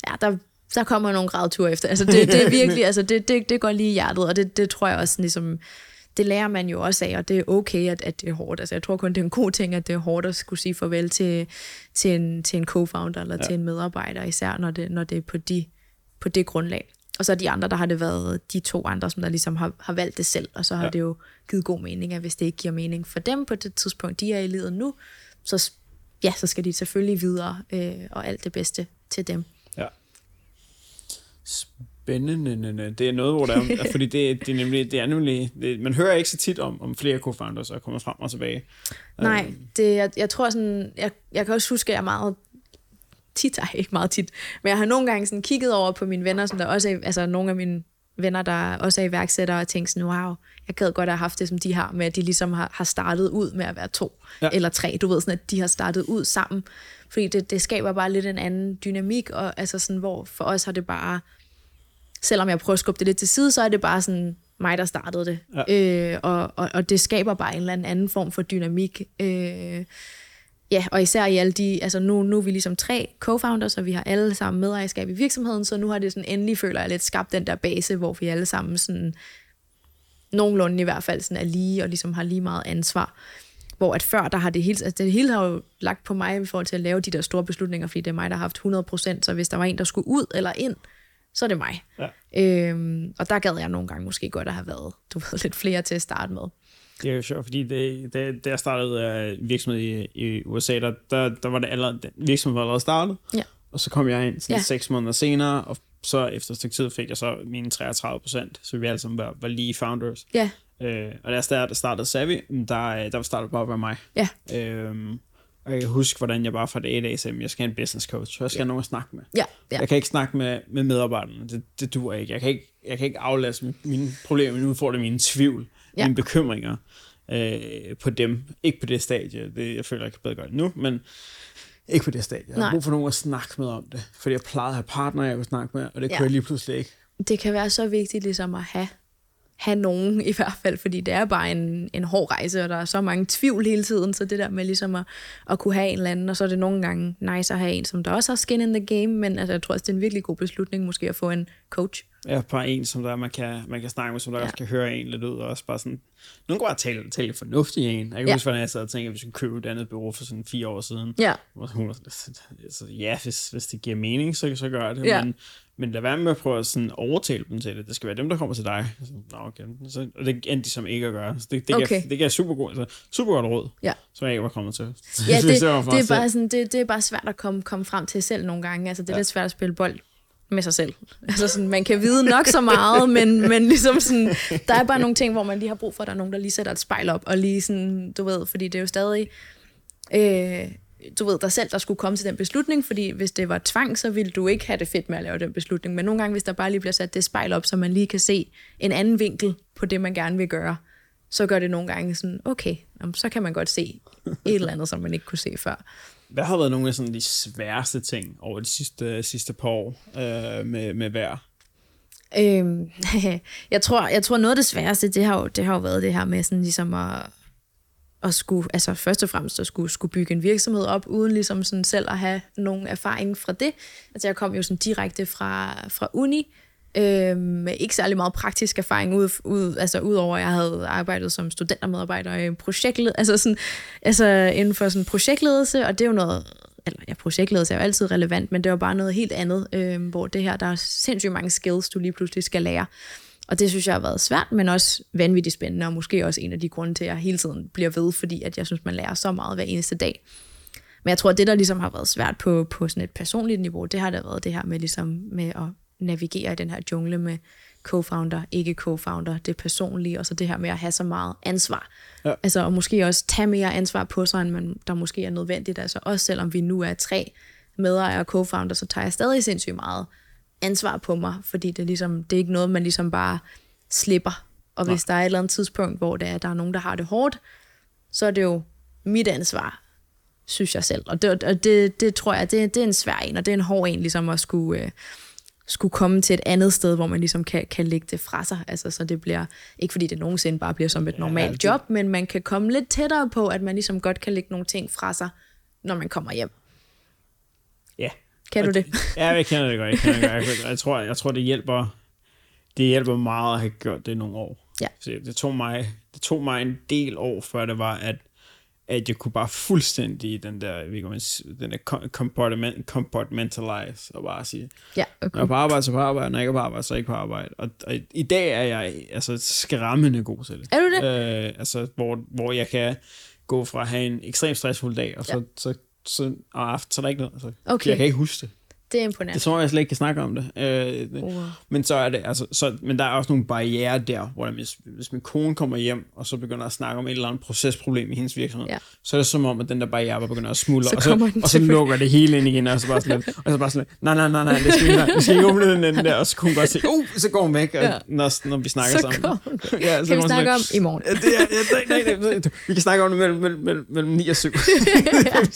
Ja, der, der kommer nogle grædture efter. Altså, det, det er virkelig... altså, det, det, det går lige i hjertet, og det, det tror jeg også ligesom... Det lærer man jo også af, og det er okay, at, at det er hårdt. Altså, jeg tror kun, det er en god ting, at det er hårdt at skulle sige farvel til, til, en, til en co-founder eller ja. til en medarbejder, især når det, når det er på, de, på det grundlag. Og så de andre, der har det været de to andre, som der ligesom har, har valgt det selv, og så har ja. det jo givet god mening, at hvis det ikke giver mening for dem på det tidspunkt, de er i livet nu, så, ja, så skal de selvfølgelig videre, øh, og alt det bedste til dem. Ja. Spændende. Det er noget, hvor der er, fordi det, det er nemlig, det er nemlig det, man hører ikke så tit om, om flere co-founders er kommet frem og tilbage. Nej, det, jeg, jeg tror sådan, jeg, jeg kan også huske, at jeg meget tit, ej, ikke meget tit, men jeg har nogle gange sådan kigget over på mine venner, som der også er, altså nogle af mine venner, der også er iværksættere, og tænkt sådan, wow, jeg gad godt at have haft det, som de har, med at de ligesom har, har startet ud med at være to ja. eller tre, du ved sådan, at de har startet ud sammen, fordi det, det skaber bare lidt en anden dynamik, og altså sådan, hvor for os har det bare... Selvom jeg prøver at skubbe det lidt til side, så er det bare sådan mig, der startede det. Ja. Øh, og, og, og det skaber bare en eller anden, anden form for dynamik. Øh, ja, og især i alle de... Altså nu, nu er vi ligesom tre co-founders, og vi har alle sammen medejerskab i virksomheden, så nu har det sådan endelig, føler jeg, lidt skabt den der base, hvor vi alle sammen sådan... Nogenlunde i hvert fald sådan er lige, og ligesom har lige meget ansvar. Hvor at før, der har det hele... Altså det hele har jo lagt på mig i forhold til at lave de der store beslutninger, fordi det er mig, der har haft hundrede procent, så hvis der var en, der skulle ud eller ind... så er det mig. Ja. Øhm, og der gad jeg nogle gange måske godt at have været, du ved, lidt flere til at starte med. Det er jo sjovt, fordi det, det, da jeg startede uh, virksomhed i, i U S A, der, der, der var det allerede, virksomheden var allerede startet, ja. og så kom jeg ind sådan ja. seks måneder senere, og så efter et stykke tid fik jeg så mine treogtredive procent, så vi alle sammen var, var lige founders. Ja. Øh, og da jeg startede, startede Savvy, der, der startede bare med mig. Ja. Øhm, Og jeg kan huske, hvordan jeg bare fra det ene dag sagde, jeg skal have en business coach, jeg skal have nogen at snakke med. Ja, ja. Jeg kan ikke snakke med, med medarbejderne, det, det duer ikke. Jeg kan ikke, jeg kan ikke aflaste mine, mine problemer, mine udfordringer, mine tvivl, ja. mine bekymringer øh, på dem. Ikke på det stadie, det, jeg føler, jeg kan bedre gøre det nu, men ikke på det stadie. Jeg har brug for nogen at snakke med om det, fordi jeg plejede at have partnere, jeg kunne snakke med, og det ja. kunne jeg lige pludselig ikke. Det kan være så vigtigt ligesom at have. have nogen i hvert fald, fordi det er bare en, en hård rejse, og der er så mange tvivl hele tiden, så det der med ligesom at, at kunne have en eller anden, og så er det nogle gange nice at have en, som der også har skin in the game, men altså, jeg tror også, det er en virkelig god beslutning måske at få en coach. Ja, bare en, som der man kan, man kan snakke med, som der ja. også kan høre en lidt ud, og også bare sådan, nogen går bare tale, tale fornuftigt i en. Jeg kan ja. huske, hvordan jeg sad og tænkte, at vi skulle købe et andet bureau for sådan fire år siden. Ja, så, ja hvis, hvis det giver mening, så, så gør jeg det, ja. men Men lad være med at prøve at sådan overtale dem til det. Det skal være dem, der kommer til dig. Nå, okay. Så, og det endte de som ikke at gøre. Så det, det, okay. gav, det gav super godt altså, super godt råd, ja. som jeg ikke var kommet til. Ja, det, det, var det, er bare sådan, det, det er bare svært at komme, komme frem til selv nogle gange. Altså, det er ja. lidt svært at spille bold med sig selv. Altså, sådan, man kan vide nok så meget, men, men ligesom sådan, der er bare nogle ting, hvor man lige har brug for, at der er nogen, der lige sætter et spejl op. Og lige sådan, du ved, fordi det er jo stadig... Øh, du ved dig selv, der skulle komme til den beslutning, fordi hvis det var tvang, så ville du ikke have det fedt med at lave den beslutning. Men nogle gange, hvis der bare lige bliver sat det spejl op, så man lige kan se en anden vinkel på det, man gerne vil gøre, så gør det nogle gange sådan, okay, så kan man godt se et eller andet, som man ikke kunne se før. Hvad har været nogle af sådan de sværeste ting over de sidste, sidste par år øh, med, med VÆR? Øhm, jeg, tror, jeg tror, noget af det sværeste, det har, jo, det har jo været det her med sådan ligesom at at skulle, altså først og fremmest at skulle, skulle bygge en virksomhed op, uden ligesom sådan selv at have nogen erfaring fra det. Altså jeg kom jo sådan direkte fra, fra uni, øh, med ikke særlig meget praktisk erfaring, ud, ud, altså udover at jeg havde arbejdet som studentermedarbejder i projektled, altså, sådan, altså inden for sådan projektledelse, og det er jo noget, eller ja, projektledelse er jo altid relevant, men det var bare noget helt andet, øh, hvor det her, der er sindssygt mange skills, du lige pludselig skal lære. Og det synes jeg har været svært, men også vanvittigt spændende, og måske også en af de grunde til, at jeg hele tiden bliver ved, fordi at jeg synes, man lærer så meget hver eneste dag. Men jeg tror, at det, der ligesom har været svært på, på sådan et personligt niveau, det har da været det her med, ligesom med at navigere i den her jungle med co-founder, ikke co-founder, det personlige, og så det her med at have så meget ansvar. Ja. Altså, og måske også tage mere ansvar på sig, end man, der måske er nødvendigt. Altså også selvom vi nu er tre medejere og co-founder, så tager jeg stadig sindssygt meget ansvar på mig, fordi det er, ligesom, det er ikke noget, man ligesom bare slipper. Og hvis Nej. Der er et eller andet tidspunkt, hvor der er, der er nogen, der har det hårdt, så er det jo mit ansvar, synes jeg selv. Og det, og det, det tror jeg, det, det er en svær en, og det er en hård en, ligesom at skulle, øh, skulle komme til et andet sted, hvor man ligesom kan, kan lægge det fra sig. Altså, så det bliver, ikke fordi det nogensinde bare bliver som et normalt job, men man kan komme lidt tættere på, at man ligesom godt kan lægge nogle ting fra sig, når man kommer hjem. Ja. Yeah. Kan du det? Ja, jeg kender det godt. Jeg, kender det godt. jeg, tror, jeg tror, det hjælper det hjælper meget at have gjort det nogle år. Ja. Så det, tog mig, det tog mig en del år, før det var, at, at jeg kunne bare fuldstændig den der, den der compartment, compartmentalize og bare sige, ja, okay. Når jeg er på arbejde, så er jeg på arbejde, når jeg ikke er på arbejde, så er jeg ikke på arbejde. Og, og i, i dag er jeg altså skræmmende god til det. Er du det? Øh, altså, hvor, hvor jeg kan gå fra at have en ekstremt stressfuld dag, og så, ja. så Så, og aften, så er der ikke noget. Altså. Okay. Jeg kan ikke huske det. Det er imponerende. Det tror jeg slet ikke kan snakke om det. Øh, wow. Men så er det, altså, så, men der er også nogle barrierer der, hvor der, hvis, hvis min kone kommer hjem, og så begynder at snakke om et eller andet procesproblem i hendes virksomhed, ja. Så er det som om, at den der barriere bare begynder at smuldre, og så, og så lukker det hele ind igen, og så bare sådan lidt, og så bare sådan lidt, nej, nej, nej, nej, det skal ikke, vi skal ikke åbne den der, og så kunne hun godt se, uh, så går hun væk, og, ja. når, når vi snakker så sammen. Ja, så kan vi snakke sådan, om i morgen? Ja, det er, ja, nej, nej, nej, vi kan snakke om det mellem, mellem, mellem, mellem ni og syv.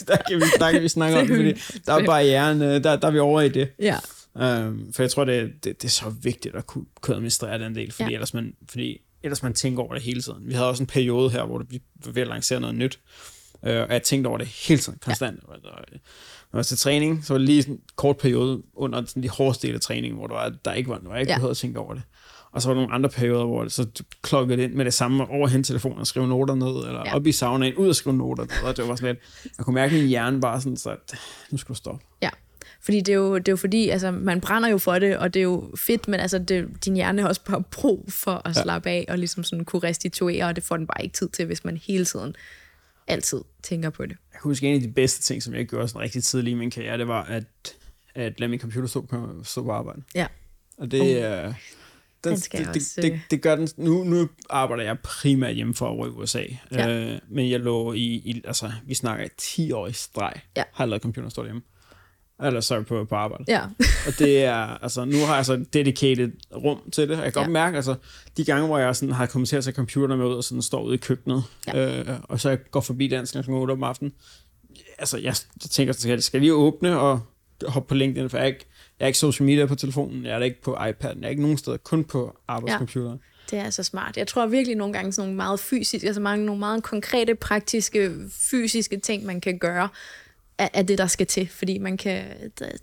Der kan vi, der kan vi snakke om det, fordi der er barrieren, der, der er vi over i det. Ja. Øhm, for jeg tror, det, det, det er så vigtigt at kunne, kunne administrere den del, fordi, ja. ellers man, fordi ellers man tænker over det hele tiden. Vi havde også en periode her, hvor det, vi var ved at lancere noget nyt, øh, og jeg tænkte over det hele tiden, konstant. Ja. Når jeg var til træning, så var det lige en kort periode under sådan de hårdeste del af træningen, hvor der, var, der ikke var noget, jeg ikke ja. havde tænkt over det. Og så var der nogle andre perioder, hvor det så klokkede ind med det samme, over hen telefonen og skrive noter ned, eller ja. op i saunaen, ud og skrive noter ned, og det var sådan lidt, jeg kunne mærke min hjerne bare sådan, så nu skal du stoppe. Ja. Fordi det er jo, det er jo fordi, altså man brænder jo for det, og det er jo fedt, men altså det, din hjerne har også bare brug for at slappe af, og ligesom sådan kunne restituere, og det får den bare ikke tid til, hvis man hele tiden altid tænker på det. Jeg kan huske, en af de bedste ting, som jeg gjorde sådan rigtig tidlig i min karriere, det var at, at lade min computer stå på, stå på arbejde. Ja. Og det, uh, den, den det, det, det, det gør den, nu, nu arbejder jeg primært hjemme for over i U S A, ja. uh, men jeg lå i, i, altså vi snakker ti år i streg, ja. har jeg lavet computeren stå hjemme. Eller sorry, på, på arbejde. Ja. Og det er, altså, nu har jeg så et dedikeret rum til det. Jeg kan godt ja. mærke, altså, de gange, hvor jeg sådan har kommet til at tage computeren med ud, og sådan står ude i køkkenet, ja. øh, og så jeg går forbi dansen kl. otte om aftenen, altså, jeg tænker sådan, jeg skal lige åbne og hoppe på LinkedIn, for jeg er ikke, jeg er ikke social media på telefonen, jeg er ikke på iPad'en, jeg er ikke nogen steder, kun på arbejdscomputeren. Ja. Det er altså smart. Jeg tror virkelig nogle gange sådan nogle meget fysiske, altså mange, nogle meget konkrete, praktiske, fysiske ting, man kan gøre, er det, der skal til, fordi man kan,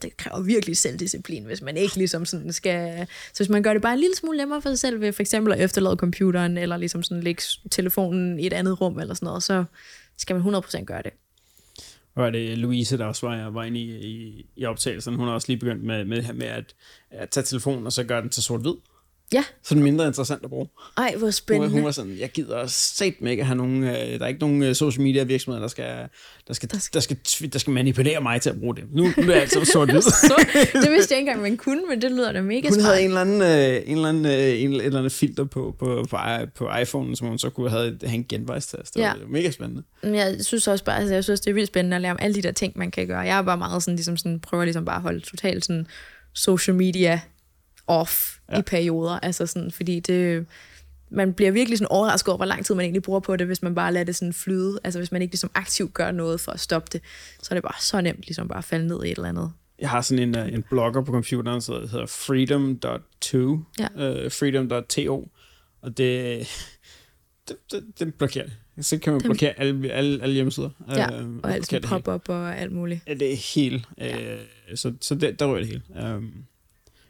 det kræver virkelig selvdisciplin, hvis man ikke ligesom sådan skal, så hvis man gør det bare en lille smule nemmere for sig selv, ved for eksempel at efterlade computeren, eller ligesom sådan lægge telefonen i et andet rum, eller sådan noget, så skal man hundrede procent gøre det. Og det er Louise, der også var, jeg var inde i, i, i optagelsen, hun har også lige begyndt med, med, med at, at tage telefonen, og så gøre den til sort-hvid. Ja. Så det er mindre interessant at bruge. Ej, hvor spændende. Hun var sådan, jeg gider satme ikke at have nogen, øh, der er ikke nogen social media virksomheder, der skal, der skal, der skal, der skal, tv- der skal manipulere mig til at bruge det. Nu, nu er jeg altså sort hvid. Det vidste jeg ikke engang, man kunne, men det lyder da mega smart. Hun havde en eller anden, øh, en eller anden, øh, en, et eller andet filter på, på, på, på iPhone'en, som hun så kunne have, have en genvejstast. Det var ja. mega spændende. Men jeg synes også bare, altså, jeg synes, det er vildt spændende at lære om alle de der ting, man kan gøre. Jeg er bare meget sådan, ligesom sådan, prøver ligesom bare at holde totalt sådan social media off ja. i perioder, altså sådan, fordi det, man bliver virkelig sådan overrasket over, hvor lang tid man egentlig bruger på det, hvis man bare lader det sådan flyde, altså hvis man ikke ligesom aktivt gør noget for at stoppe det, så er det bare så nemt ligesom bare at falde ned i et eller andet. Jeg har sådan en, en blogger på computeren, så det hedder freedom dot to, ja. uh, freedom dot to, og det det, det, det blokerer det. Så kan man blokere alle, alle, alle hjemmesider. Ja, øh, og alt som pop-up og alt muligt. Ja, det er helt. Øh, ja. Så, så det, der rører det hele. Øh,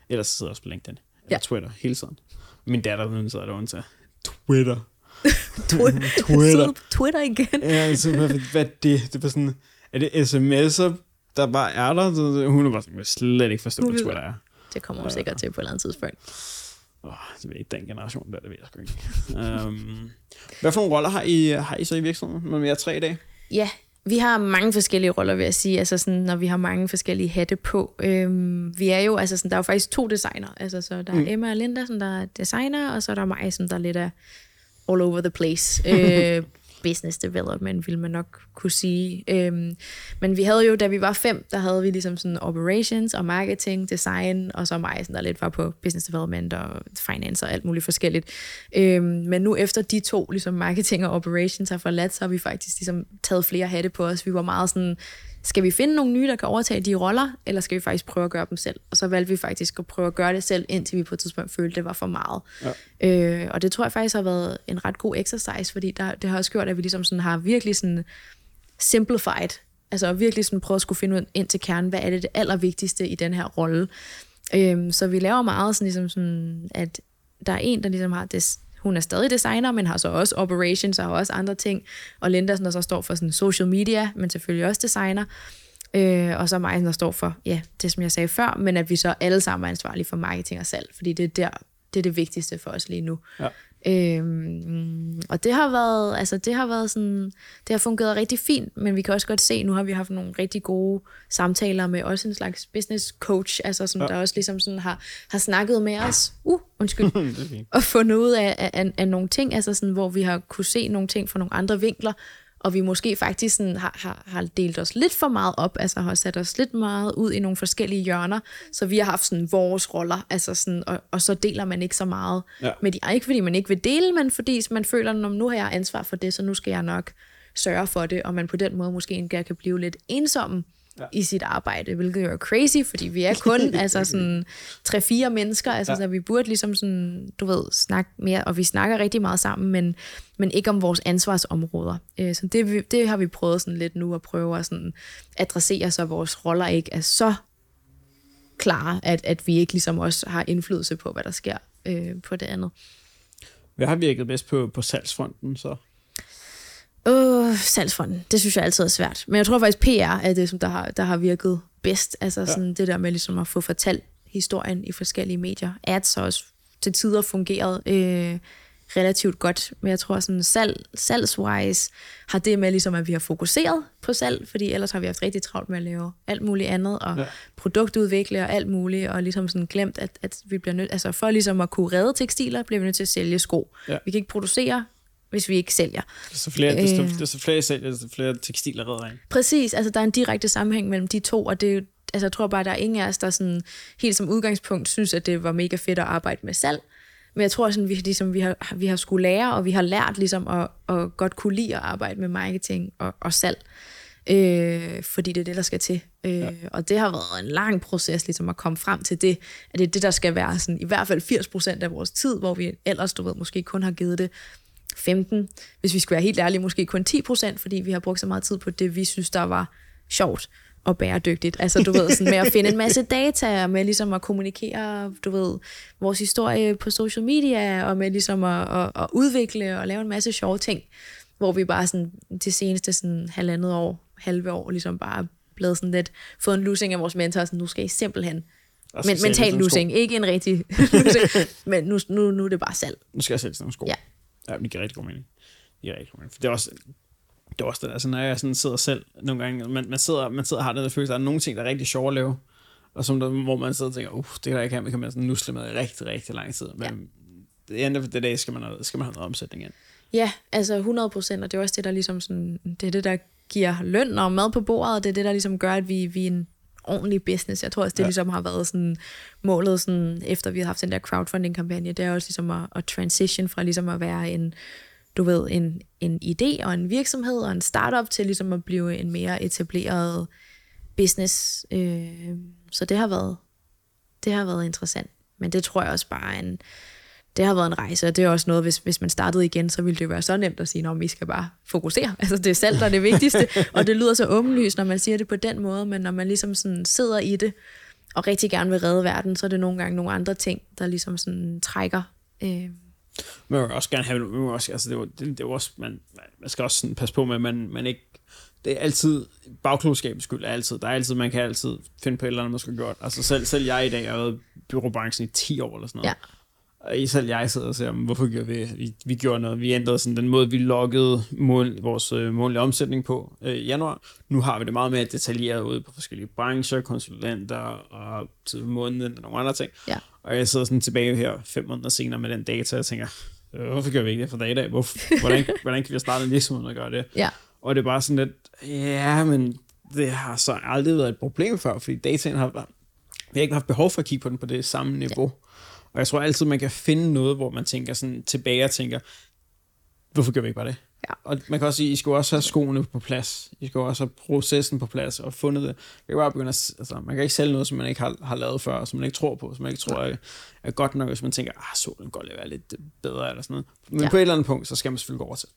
ellers sidder jeg også på LinkedIn. Ja. Twitter, hele tiden. Min datter sidder derovre til Twitter. Twitter. Twitter. Twitter igen. Ja, altså, hvad, hvad det? Det var sådan, er det sms'er, der bare er der? Så hun er bare sådan, jeg slet ikke forstå, hvad Twitter er. Det kommer hun sikkert til på et eller andet tidspunkt. Åh, oh, det er ikke den generation, der det ved jeg sgu ikke. um, hvad for nogle roller har I, har I så i virksomheden, når vi er tre i dag? Ja, vi har mange forskellige roller, vil jeg sige, altså sådan, når vi har mange forskellige hatte på. Øhm, vi er jo, altså sådan, der er jo faktisk to designer, altså så der er mm. Emma og Linda, som der er designer, og så er der mig, som der er lidt af all over the place. øh, business development, vil man nok kunne sige. Øhm, men vi havde jo, da vi var fem, der havde vi ligesom sådan operations og marketing, design, og så mig, sådan der lidt var på business development og finance og alt muligt forskelligt. Øhm, men nu efter de to, ligesom marketing og operations har forladt, så har vi faktisk ligesom taget flere hatte på os. Vi var meget sådan, skal vi finde nogle nye, der kan overtage de roller, eller skal vi faktisk prøve at gøre dem selv? Og så valgte vi faktisk at prøve at gøre det selv, indtil vi på et tidspunkt følte, det var for meget. Ja. Øh, og det tror jeg faktisk har været en ret god exercise, fordi der, det har også gjort, at vi ligesom sådan har virkelig sådan simplified, altså virkelig sådan prøvet at skulle finde ud ind til kernen, hvad er det, det allervigtigste i den her rolle. Øh, så vi laver meget sådan, ligesom sådan, at der er en, der ligesom har det. Hun er stadig designer, men har så også operations og har også andre ting. Og Linda, der så står for sådan social media, men selvfølgelig også designer. Øh, og så mig, der står for, ja, det som jeg sagde før, men at vi så alle sammen er ansvarlige for marketing og salg, fordi det er, der, det er det vigtigste for os lige nu. Ja. Øhm, og det har været, altså det har været sådan, det har fungeret rigtig fint, men vi kan også godt se, nu har vi haft nogle rigtig gode samtaler med også en slags business coach, altså som ja. Der også ligesom sådan har, har snakket med os, uh, undskyld, og fundet ud af, af, af nogle ting, altså sådan, hvor vi har kunne se nogle ting fra nogle andre vinkler, og vi måske faktisk sådan har, har, har delt os lidt for meget op, altså har sat os lidt meget ud i nogle forskellige hjørner, så vi har haft sådan vores roller, altså sådan, og, og så deler man ikke så meget ja. Med de, ikke fordi man ikke vil dele, men fordi man føler, at nu har jeg ansvar for det, så nu skal jeg nok sørge for det, og man på den måde måske endda kan blive lidt ensom ja. I sit arbejde, hvilket jo er crazy, fordi vi er kun altså sådan tre-fire mennesker, altså ja. Så vi burde ligesom sådan, du ved, snakke mere, og vi snakker rigtig meget sammen, men, men ikke om vores ansvarsområder. Så det, det har vi prøvet sådan lidt nu, at prøve at sådan adressere, så vores roller ikke er så klare, at, at vi ikke ligesom også har indflydelse på, hvad der sker øh, på det andet. Hvad har virket bedst på, på salgsfronten så? Åh, uh, salgsfronten, det synes jeg altid er svært. Men jeg tror faktisk, P R er det, som der har, der har virket bedst. Altså sådan ja. Det der med ligesom at få fortalt historien i forskellige medier. Ads har også til tider fungeret øh, relativt godt. Men jeg tror sådan, salg, salgswise har det med ligesom, at vi har fokuseret på salg, fordi ellers har vi haft rigtig travlt med at lave alt muligt andet, og ja. Produktudvikle og alt muligt, og ligesom sådan glemt, at, at vi bliver nødt, altså for ligesom at kunne redde tekstiler, bliver vi nødt til at sælge sko. Ja. Vi kan ikke producere, hvis vi ikke sælger. Så flere, desto, øh, desto flere sælger, desto flere tekstiler redder ind. Præcis, altså der er en direkte sammenhæng mellem de to, og det, altså, jeg tror bare, der er ingen af os, der sådan, helt som udgangspunkt synes, at det var mega fedt at arbejde med salg. Men jeg tror, sådan, vi, ligesom, vi, har, vi har skulle lære, og vi har lært ligesom, at, at godt kunne lide at arbejde med marketing og, og salg, øh, fordi det er det, der skal til. Øh, ja. Og det har været en lang proces ligesom, at komme frem til det, at det er det, der skal være sådan, i hvert fald firs procent af vores tid, hvor vi ellers du ved, måske kun har givet det femten, hvis vi skal være helt ærlige, måske kun ti procent, fordi vi har brugt så meget tid på det, vi synes, der var sjovt og bæredygtigt. Altså, du ved, sådan med at finde en masse data, og med ligesom at kommunikere, du ved, vores historie på social media, og med ligesom at, at, at udvikle og lave en masse sjove ting, hvor vi bare sådan det seneste sådan halvandet år, halve år, ligesom bare blevet sådan lidt, fået en losing af vores mentor, sådan, nu skal I simpelthen men, mental losing, ikke en rigtig losing, men nu, nu, nu er det bare salg. Nu skal jeg sælge sådan nogle sko. Ja. Ja, det giver rigtig god mening. Det giver rigtig god mening. For det er også det, er også det. Altså, når jeg sådan sidder selv nogle gange, man, man, sidder, man sidder og har den der følelse, der er nogle ting, der er rigtig sjove at lave, og som der, hvor man sidder og tænker, uh, det kan jeg ikke have, det kan man sådan nusle med rigtig, rigtig lang tid. Men ja. Det ender for det dag, skal man, skal man have noget omsætning igen. Ja, altså hundrede procent, og det er også det, der ligesom sådan, det er det, der giver løn og mad på bordet, og det er det, der ligesom gør, at vi, vi er en ordentlig business. Jeg tror også, det ja. Ligesom har været sådan målet, sådan, efter vi har haft den der crowdfunding-kampagne, det er også ligesom at, at transition fra ligesom at være en, du ved, en, en idé og en virksomhed og en startup til ligesom at blive en mere etableret business. Så det har været, det har været interessant. Men det tror jeg også bare er en, det har været en rejse, og det er også noget, hvis, hvis man startede igen, så ville det jo være så nemt at sige, at vi skal bare fokusere. Altså det er selv, der er det vigtigste, og det lyder så åbenlyst, når man siger det på den måde, men når man ligesom sådan sidder i det, og rigtig gerne vil redde verden, så er det nogle gange nogle andre ting, der ligesom sådan trækker. Øh. Man vil også gerne have, man vil også, altså det var, det, det var også, man, man skal også sådan passe på med, at man, man ikke, det er altid, bagklodskabens skyld er altid, der er altid, man kan altid finde på et eller andet, man skal gøre. Altså selv, selv jeg i dag har været i byråbranchen i ti år eller sådan noget. Ja. I selv jeg sidder og siger, hvorfor gjorde vi, vi, vi gjorde noget. Vi ændrede sådan den måde, vi lukkede mål, vores øh, månedlige omsætning på øh, i januar. Nu har vi det meget mere detaljeret ude på forskellige brancher, konsulenter og til måneden og nogle andre ting. Ja. Og jeg sidder sådan tilbage her fem måneder senere med den data, og jeg tænker, øh, hvorfor gør vi ikke det fra dag i dag? Hvorfor, hvordan, hvordan kan vi starte en virksomhed og gøre det? Ja. Og det er bare sådan lidt, ja, men det har så aldrig været et problem før, fordi dataen har, vi har ikke haft behov for at kigge på den på det samme niveau. Ja. Og jeg tror altid, man kan finde noget, hvor man tænker sådan tilbage og tænker, hvorfor gør vi ikke bare det? Ja. Og man kan også sige, I skal også have skoene på plads. I skal også have processen på plads og fundet det. Man kan, bare begynde at, altså, man kan ikke sælge noget, som man ikke har, har lavet før, som man ikke tror på, som man ikke tror er, er godt nok, hvis man tænker, ah, solen går lidt, lidt bedre eller sådan noget. Men ja. På et eller andet punkt, så skal man selvfølgelig gå over til.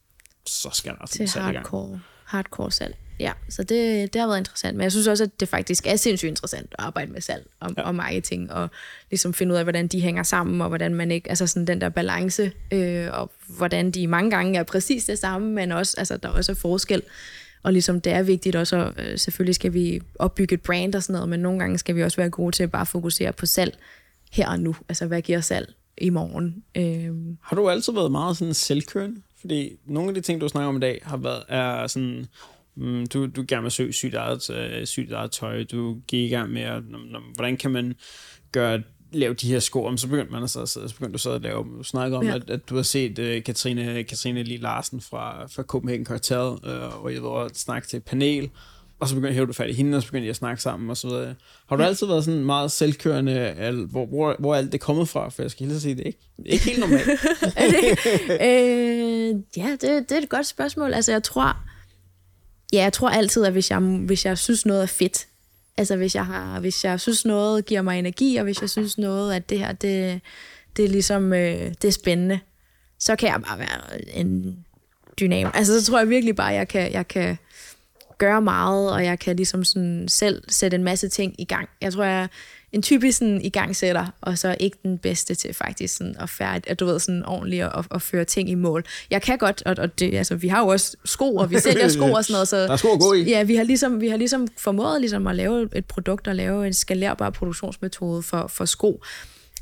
Så skal der til hardcore, hardcore salg. Ja, så det, det har været interessant. Men jeg synes også, at det faktisk er sindssygt interessant at arbejde med salg og, ja. og marketing, og ligesom finde ud af, hvordan de hænger sammen, og hvordan man ikke, altså sådan den der balance, øh, og hvordan de mange gange er præcis det samme, men også, altså der også er forskel. Og ligesom det er vigtigt også, og øh, selvfølgelig skal vi opbygge et brand og sådan noget, men nogle gange skal vi også være gode til at bare fokusere på salg her og nu. Altså, hvad giver salg i morgen? Øh. Har du altid været meget sådan selvkørende? Fordi nogle af de ting, du snakker om i dag, har været, er sådan... Du, du gerne vil søge sygt eget, øh, sygt eget tøj, du gik i gang med, at, n- n- hvordan kan man gøre, lave de her sko, om så begyndte man at sidde, så begyndte du så at lave, du snakkede om, ja. at, at du har set øh, Katrine, Katrine Lee Larsen fra, fra Copenhagen Cartel, øh, og jeg var at snakke til et panel, og så begyndte jeg at du fat i hende, og så begyndte jeg at snakke sammen, og så videre. Har du ja. altid været sådan meget selvkørende, al, hvor, hvor, hvor alt det kommet fra? For jeg skal helt sige, det er ikke, det er ikke helt normalt. øh, ja, det, det er et godt spørgsmål. Altså, jeg tror... Ja, jeg tror altid, at hvis jeg, hvis jeg synes noget er fedt, altså hvis jeg, har, hvis jeg synes noget giver mig energi, og hvis jeg synes noget, at det her, det, det er ligesom, øh, det er spændende, så kan jeg bare være en dynam. Altså så tror jeg virkelig bare, at jeg kan, jeg kan gøre meget, og jeg kan ligesom sådan selv sætte en masse ting i gang. Jeg tror, jeg er en typisk sådan igangsætter, og så ikke den bedste til faktisk sådan at færdigt, at du ved sådan ordentligt og, og føre ting i mål. Jeg kan godt, og, og det, altså, vi har jo også sko, og vi sælger sko og sådan noget, så der er sko at gå i. Ja, vi har ligesom, vi har ligesom formået ligesom at lave et produkt og lave en skalerbar produktionsmetode for, for sko.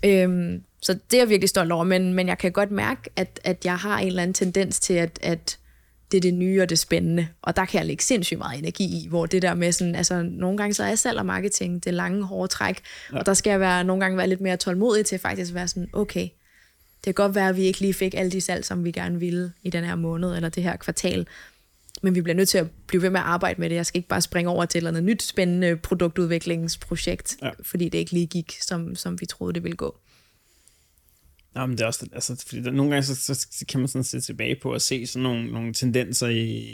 Øhm, så det er jeg virkelig stolt over, men, men jeg kan godt mærke, at, at jeg har en eller anden tendens til, at, at det er det nye og det spændende, og der kan jeg lægge sindssygt meget energi i, hvor det der med sådan, altså nogle gange så er salg og marketing det lange, hårde træk, ja. Og der skal jeg være, nogle gange være lidt mere tålmodig til faktisk at være sådan, okay, det kan godt være, at vi ikke lige fik alle de salg, som vi gerne ville i den her måned, eller det her kvartal, men vi bliver nødt til at blive ved med at arbejde med det, jeg skal ikke bare springe over til et eller andet nyt spændende produktudviklingsprojekt, ja. Fordi det ikke lige gik, som, som vi troede, det ville gå. Ja, men det er også, altså, fordi der, nogle gange så, så kan man sådan se tilbage på og se sådan nogle, nogle tendenser i,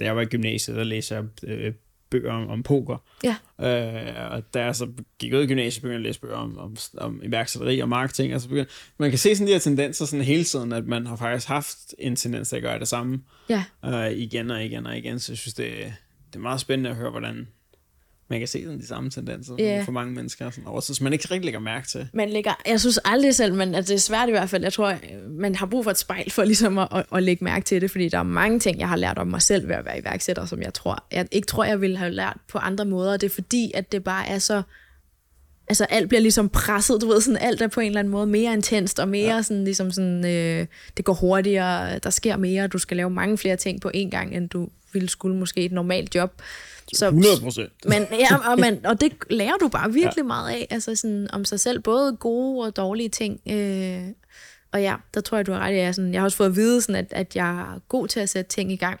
da jeg var i gymnasiet, der læste jeg øh, bøger om, om poker. Ja. Øh, og da jeg så gik ud i gymnasiet, begyndte jeg at læse bøger om, om, om iværksætteri og marketing. Og så begyndte, man kan se sådan de her tendenser sådan hele tiden, at man har faktisk haft en tendens til at gøre det samme. Ja. Øh, igen og igen og igen, så jeg synes, det, det er meget spændende at høre, hvordan... Man kan se sådan de samme tendenser yeah. for mange mennesker, sådan, og så man ikke rigtig lægger mærke til. Man lægger, jeg synes aldrig selv, men altså, det er svært i hvert fald. Jeg tror, man har brug for et spejl for ligesom at, at, at lægge mærke til det, fordi der er mange ting, jeg har lært om mig selv ved at være iværksætter, som jeg tror, jeg ikke tror, jeg ville have lært på andre måder. Det er fordi, at det bare er så... Altså alt bliver ligesom presset, du ved, sådan alt er på en eller anden måde mere intenst og mere ja. Sådan ligesom sådan, øh, det går hurtigere, der sker mere, du skal lave mange flere ting på én gang, end du ville skulle måske et normalt job. Så, hundrede procent. Men, ja, og, man, og det lærer du bare virkelig ja. Meget af, altså sådan om sig selv, både gode og dårlige ting. Øh, og ja, der tror jeg, du har ret. Jeg, er sådan, jeg har også fået at vide, sådan, at, at jeg er god til at sætte ting i gang.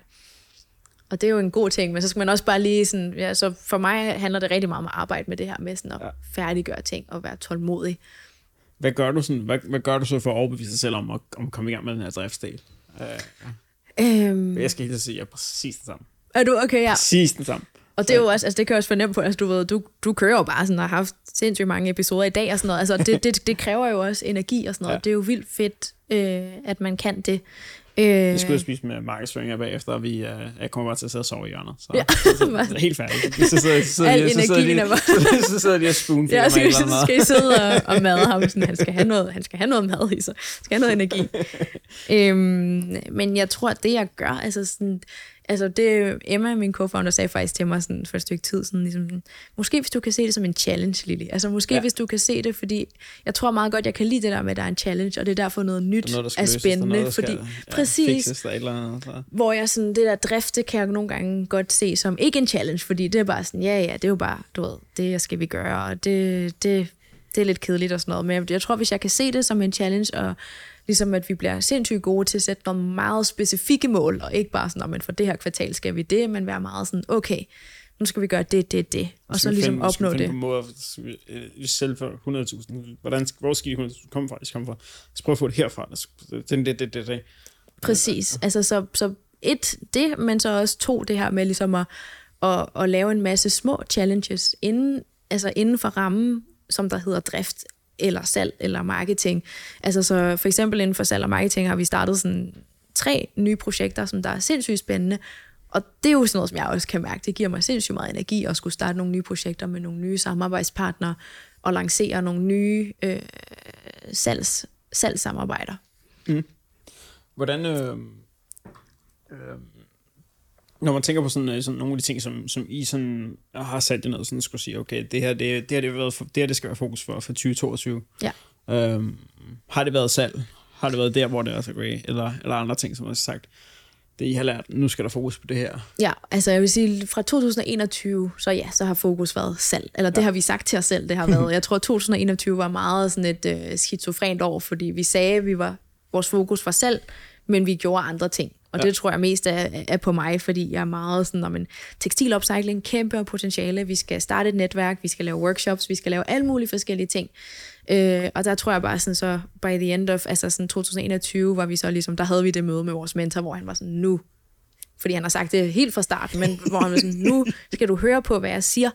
Og det er jo en god ting, men så skal man også bare lige sådan... Ja, så for mig handler det rigtig meget om at arbejde med det her med sådan at ja. Færdiggøre ting og være tålmodig. Hvad gør du, sådan, hvad, hvad gør du så for at overbevise dig selv om at, om at komme i gang med den her driftsdel? Øh, øhm, jeg skal helt sige, at jeg er præcis den samme. Er du okay, ja? Præcis den samme. Og det er jo også, altså det kan jeg også fornemme på, at altså, du ved, du, du kører jo bare sådan, og har haft sindssygt mange episoder i dag og sådan noget. Altså det, det, det kræver jo også energi og sådan noget. Ja. Det er jo vildt fedt, øh, at man kan det. Vi skulle jo spise med markedsføringer bagefter, og vi, uh, jeg kommer bare til at sidde og sove i hjørnet. Så, ja. så, så, så helt færdigt. Så sidder, så sidder Al de, så energien er bare... Så sidder de og spoonfiller ja, mig eller noget. Ja, skal I sidde og, og made ham. Sådan, han, skal have noget, han skal have noget mad i sig. Han skal have noget energi. øhm, men jeg tror, at det, jeg gør... Altså, sådan, altså det Emma, min co-founder, sagde faktisk til mig sådan, for et stykke tid. Sådan, ligesom, måske hvis du kan se det som en challenge, Lili. Altså måske ja. hvis du kan se det, fordi jeg tror meget godt, jeg kan lide det der med, at der er en challenge, og det er derfor noget nyt noget, er spændende. Noget, fordi, ja, præcis, fixes, eller andet, hvor jeg sådan, det der drifte, kan jeg nogle gange godt se som ikke en challenge, fordi det er bare sådan, ja ja, det er jo bare, du ved, det skal vi gøre, og det, det, det er lidt kedeligt og sådan noget. Men jeg tror, hvis jeg kan se det som en challenge, og ligesom at vi bliver sindssygt gode til at sætte nogle meget specifikke mål, og ikke bare sådan, at man for det her kvartal skal vi det, men være meget sådan, okay, nu skal vi gøre det, det, det, og så ligesom finde, opnå det. Måde, vi selv for hundrede tusind, hvordan, hvor skal de hundrede tusind komme fra, de skal komme fra, så prøv at få det herfra, det, det, det, det, det. Præcis, altså så, så et, det, men så også to, det her med ligesom at, at, at lave en masse små challenges, inden, altså inden for rammen, som der hedder drift, eller salg, eller marketing. Altså så for eksempel inden for salg og marketing har vi startet sådan tre nye projekter, som der er sindssygt spændende, og det er jo sådan noget, som jeg også kan mærke, det giver mig sindssygt meget energi at skulle starte nogle nye projekter med nogle nye samarbejdspartnere, og lancere nogle nye øh, salgs, salgssamarbejder. Mm. Hvordan, øh, øh, når man tænker på sådan, sådan nogle af de ting, som, som I sådan har sat det ned, sådan skulle sige, okay, det her, det, det, her, det, været, det her, det skal være fokus for, for tyve toogtyve. Ja. Øhm, har det været salg? Har det været der, hvor det er så okay? Eller, eller andre ting, som har sagt, det I har lært, nu skal der fokus på det her? Ja, altså jeg vil sige, fra to tusind enogtyve, så ja, så har fokus været salg. Eller det ja. har vi sagt til os selv, det har været. Jeg tror, to tusind enogtyve var meget sådan et øh, skizofrent år, fordi vi sagde, at vi var, vores fokus var salg, men vi gjorde andre ting. Og ja. det tror jeg mest er, er på mig, fordi jeg er meget sådan, om en tekstilopcycling, kæmpe potentiale, vi skal starte et netværk, vi skal lave workshops, vi skal lave alle mulige forskellige ting. Øh, og der tror jeg bare sådan så, by the end of, altså sådan to tusind enogtyve, var vi så ligesom, der havde vi det møde med vores mentor, hvor han var sådan, nu, fordi han har sagt det helt fra starten, men hvor han var sådan, nu skal du høre på, hvad jeg siger,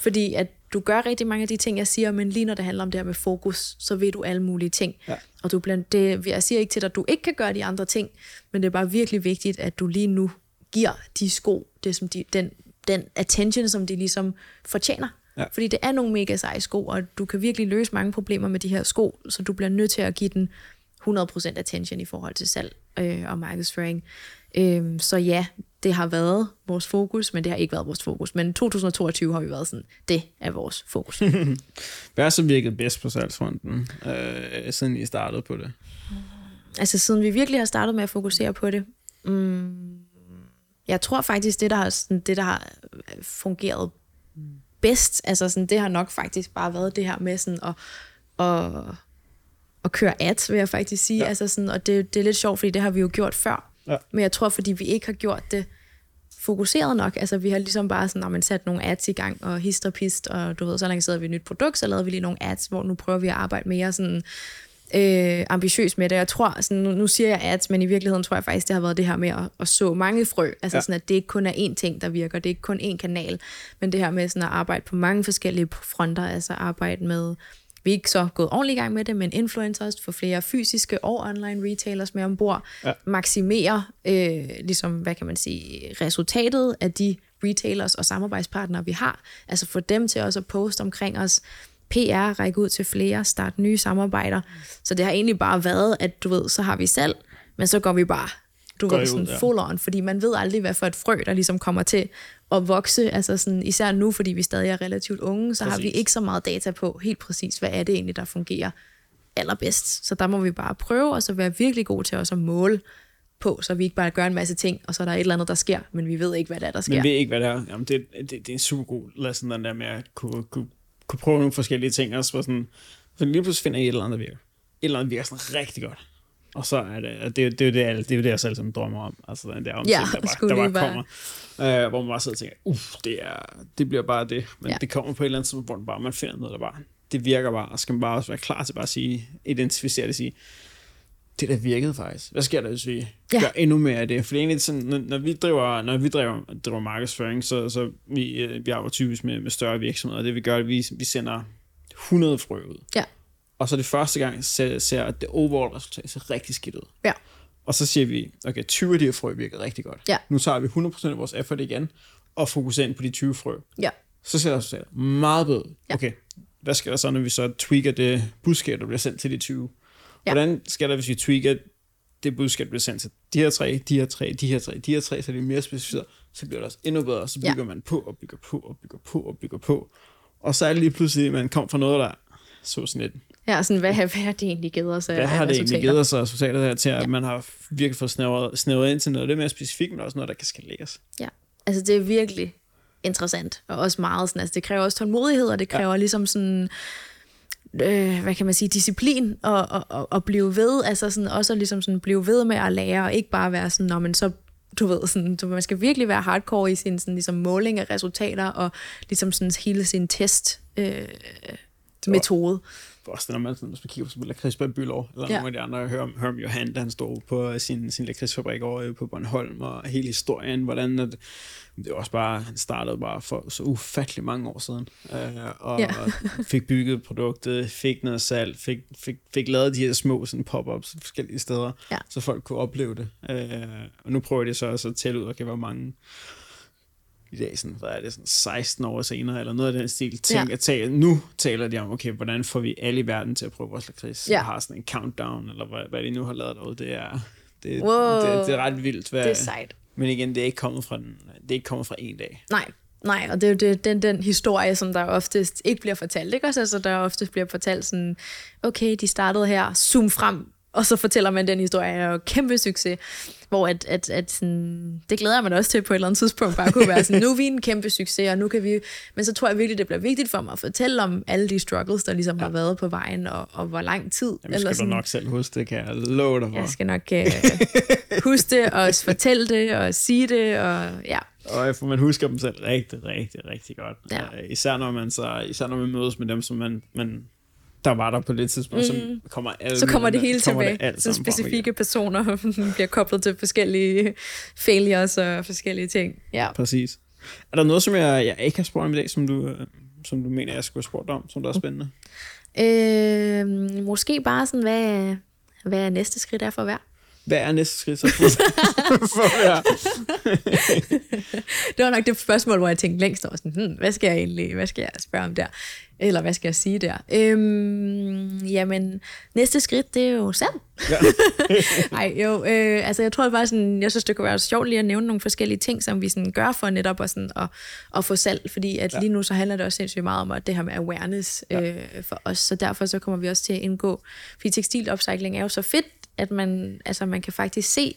fordi at du gør rigtig mange af de ting, jeg siger, men lige når det handler om det her med fokus, så ved du alle mulige ting. Ja. Og du blandt det, jeg siger ikke til dig, at du ikke kan gøre de andre ting, men det er bare virkelig vigtigt, at du lige nu giver de sko, det, som de, den, den attention, som de ligesom fortjener. Ja. Fordi det er nogle mega seje sko, og du kan virkelig løse mange problemer med de her sko, så du bliver nødt til at give den hundrede procent attention i forhold til salg øh, og markedsføring. Øh, så ja, det har været vores fokus, men det har ikke været vores fokus. Men to tusind toogtyve har vi været sådan, det er vores fokus. Hvad har så virket bedst på salgsfronten, øh, siden I startede på det? Altså siden vi virkelig har startet med at fokusere på det. Mm, jeg tror faktisk, det der, har, sådan, det der har fungeret bedst, altså sådan, det har nok faktisk bare været det her med sådan at... at, at køre ads, vil jeg faktisk sige. Ja. Altså sådan, og det, det er lidt sjovt, fordi det har vi jo gjort før. Ja. Men jeg tror, fordi vi ikke har gjort det fokuseret nok, altså vi har ligesom bare sådan, når man sat nogle ads i gang, og hist og pist, og du ved, så lancerede vi et nyt produkt, så lavede vi lige nogle ads, hvor nu prøver vi at arbejde mere sådan øh, ambitiøst med det. Jeg tror, sådan, nu, nu siger jeg ads, men i virkeligheden tror jeg faktisk, det har været det her med at, at så mange frø, altså ja. sådan, at det ikke kun er én ting, der virker, det er ikke kun én kanal, men det her med sådan at arbejde på mange forskellige fronter, altså arbejde med... Vi er ikke så gået ordentligt i gang med det, men influencers, få flere fysiske og online retailers med ombord, ja. maksimere øh, ligesom, hvad kan man sige, resultatet af de retailers og samarbejdspartnere, vi har. Altså få dem til også at poste omkring os, P R, række ud til flere, starte nye samarbejder. Så det har egentlig bare været, at du ved, så har vi salg, men så går vi bare du går ved, sådan ud, ja. full on, fordi man ved aldrig, hvad for et frø, der ligesom kommer til at vokse, altså sådan, især nu, fordi vi stadig er relativt unge, så præcis. har vi ikke så meget data på helt præcis, hvad er det egentlig, der fungerer allerbedst. Så der må vi bare prøve, og så være virkelig gode til også at måle på, så vi ikke bare gør en masse ting, og så er der et eller andet, der sker, men vi ved ikke, hvad det er, der sker. Men vi ved ikke, hvad det er. Jamen, det, det, det er en super god lesson, den der med at kunne, kunne, kunne prøve nogle forskellige ting, og så sådan, så lige pludselig finder I et eller andet, der virker. Et eller andet virker sådan rigtig godt. Og så er det, det er jo det, det, det, det, jeg selv som drømmer om, altså den der omsigt, ja, der bare, der bare, bare kommer, øh, hvor man bare sidder og tænker, uff, det, det bliver bare det, men ja. det kommer på et eller andet tidspunkt, hvor man, bare, man finder noget, der bare, det virker bare, og skal man bare også være klar til bare at sige, identificere det, sige, det der virkede faktisk. Hvad sker der, hvis vi ja. gør endnu mere af det? For egentlig sådan, når, når vi driver, når vi driver, driver markedsføring, så så vi vi arbejder typisk med, med større virksomheder. Det vi gør, at vi vi sender hundrede frø ud. Ja. Og så det første gang ser, ser at det overall resultat ser rigtig skidt ud. Ja. Og så siger vi, okay, tyve af de her frø virker rigtig godt. Ja. Nu tager vi hundrede procent af vores effort igen og fokuserer ind på de tyve frø. Ja. Så ser resultatet meget bedre. Ja. Okay, hvad sker der så, når vi så tweaker det budskab, der bliver sendt til de tyve? Ja. Hvordan sker der, hvis vi tweaker det budskab, der bliver sendt til de her tre, de her tre, de her tre, de her tre, så det er mere specificeret, så bliver det også endnu bedre, så bygger ja. man på og bygger på og bygger på og bygger på. Og så er det lige pludselig, at man kom fra noget, der så sådan lidt... Ja, sådan, hvad, hvad har det egentlig givet os af resultater? Hvad har det egentlig givet os af resultater her til, at ja. man har virkelig fået snævret, snævret ind til noget lidt mere specifikt, men også noget, der kan skaleres? Ja, altså det er virkelig interessant, og også meget sådan, altså det kræver også tålmodighed, og det kræver ja. ligesom sådan... Øh, hvad kan man sige, disciplin og, og, og, og blive ved, altså sådan, også ligesom sådan blive ved med at lære, og ikke bare være sådan, når man så, du ved, sådan, så man skal virkelig være hardcore i sin sådan, ligesom måling af resultater, og ligesom sådan hele sin test øh, metode. For også det, når man, sådan, hvis man kigger på sådan en lakridsbørn Bylov, eller ja. nogle af de andre, jeg hører om, hører om Johan, der han stod på sin, sin lakridsfabrik over på Bornholm, og hele historien, hvordan at, det var også bare, han startede bare for så ufattelig mange år siden, øh, og ja. fik bygget produktet, fik noget salg, fik, fik, fik lavet de her små sådan pop-ups forskellige steder, ja. så folk kunne opleve det. Øh, og nu prøver de så også at tælle ud, okay, hvor mange... i dag, sådan, hvad er det, sådan seksten år senere, eller noget af den stil, tænk ja. at tale, nu taler de om, okay, hvordan får vi alle i verden til at prøve vores lakrids, ja. og har sådan en countdown, eller hvad, hvad de nu har lavet derude, det er, det, wow. det, det er ret vildt. Hvad, det er sejt. Men igen, det er ikke kommet fra den, det er ikke kommet fra en dag. Nej, nej, og det er jo det, den, den historie, som der oftest ikke bliver fortalt, ikke også? Altså, der oftest bliver fortalt sådan, okay, de startede her, zoom frem, og så fortæller man den historie, og kæmpe succes, hvor at, at, at sådan, det glæder man også til på et eller andet tidspunkt, bare kunne være sådan, nu er vi en kæmpe succes, og nu kan vi, men så tror jeg virkelig, det bliver vigtigt for mig at fortælle om alle de struggles, der ligesom ja. har været på vejen, og, og hvor lang tid. Jamen, eller skal sådan, du nok selv huske det, kan jeg love dig for. Jeg skal nok uh, huske det, og fortælle det, og sige det, og ja. Og man husker dem selv rigtig, rigtig, rigtig godt. Ja. Især når man så, især når man mødes med dem, som man... man der var der på det tidspunkt, mm. så kommer alle så kommer det hele kommer tilbage. Det så specifikke personer bliver koblet til forskellige failures og forskellige ting. Ja. Præcis. Er der noget, som jeg, jeg ikke har spurgt om i dag, som du, som du mener, jeg skulle have spurgt om, som der er spændende? Øh, måske bare sådan, hvad, hvad er næste skridt er for hver? Hvad er næste skridt så for, for hver? Det var nok det spørgsmål, hvor jeg tænkte længst over sådan, hmm, hvad skal jeg egentlig, hvad skal jeg spørge om der? Eller hvad skal jeg sige der? Øhm, jamen, næste skridt, det er jo salg. Ja. Ej, jo, øh, altså jeg tror bare sådan, jeg synes, det kunne være sjovt lige at nævne nogle forskellige ting, som vi sådan gør for netop at, sådan, at, at få salg, fordi at ja. lige nu så handler det også sindssygt meget om at det her med awareness ja. øh, for os, så derfor så kommer vi også til at indgå, fordi tekstilopcycling er jo så fedt, at man, altså, man kan faktisk se,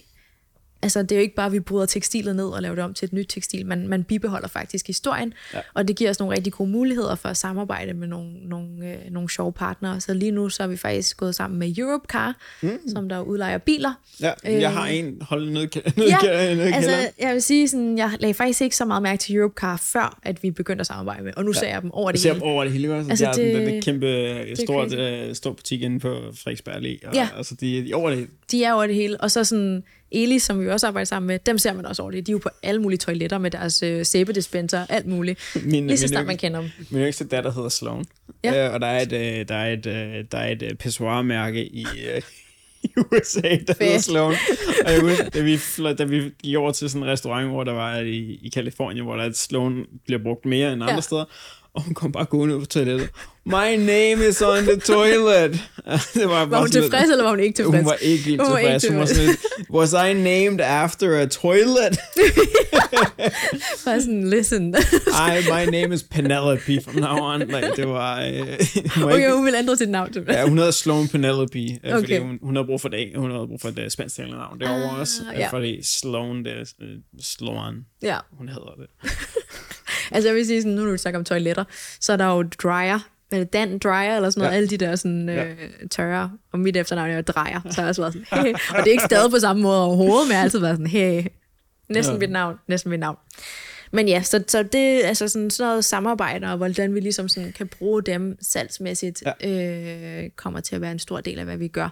altså det er jo ikke bare, at vi bryder tekstilet ned og laver det om til et nyt tekstil, man, man bibeholder faktisk historien, ja. og det giver os nogle rigtig gode muligheder for at samarbejde med nogle, nogle, øh, nogle sjove partnere. Så lige nu så er vi faktisk gået sammen med Europecar, mm. som der udlejer biler. Ja, øh, jeg har en holdt ned, ned, ja, ned altså jeg vil sige sådan, jeg lagde faktisk ikke så meget mærke til Europecar, før at vi begyndte at samarbejde med, og nu ja. ser jeg dem over det hele. Jeg ser dem over det hele, også. Altså, det, det er den kæmpe stor, stor butik inde på Frederiksberg Allé, og, ja. altså de er de over det hele. De er over det hele, og så sådan... Elis, som vi også arbejder sammen med, dem ser man også over det. De er jo på alle mulige toiletter med deres øh, sæbedispenser, alt muligt. Min, lige så snart man kender dem. Min yngste datter hedder Sloan, ja. øh, og der er et, øh, der er et, øh, der er et øh, pissoir-mærke i, øh, i U S A, der hedder Sloan. Og jeg husker, da vi, da vi gik over til sådan en restaurant, hvor der var i, i Californien, hvor der et Sloan bliver brugt mere end andre ja. steder, og hun kom bare gående ud på toilettet. My name is on the toilet. Det var, var hun tilfreds, eller var hun ikke tilfreds? Hun var ikke vildt tilfreds. Hun var sådan lidt, was I named after a toilet? Bare sådan, listen. I, my name is Penelope from now on. Like, det var... Øh, hun var okay, ikke, hun ville ændre sit navn til mig. Ja, hun hedder Sloan Penelope, øh, okay. fordi hun, hun havde brug for det. Hun havde brug for et spansktalende navn derovre uh, også, yeah. fordi Sloan, det er Sloan. Yeah. Hun hedder det. Altså jeg vil sige, sådan, nu når vi snakker om toiletter, så er der jo Dreyer, eller Dan Dreyer, eller sådan noget, ja. alle de der sådan, ja. øh, tørre, og mit efternavn er jo Dreyer, så har jeg også været sådan, hey. Og det er ikke stadig på samme måde overhovedet, men jeg har altid været sådan, hey, næsten ja. mit navn, næsten mit navn. Men ja, så, så det er altså sådan, sådan noget samarbejde, og hvordan vi ligesom sådan kan bruge dem salgsmæssigt, ja. øh, kommer til at være en stor del af, hvad vi gør.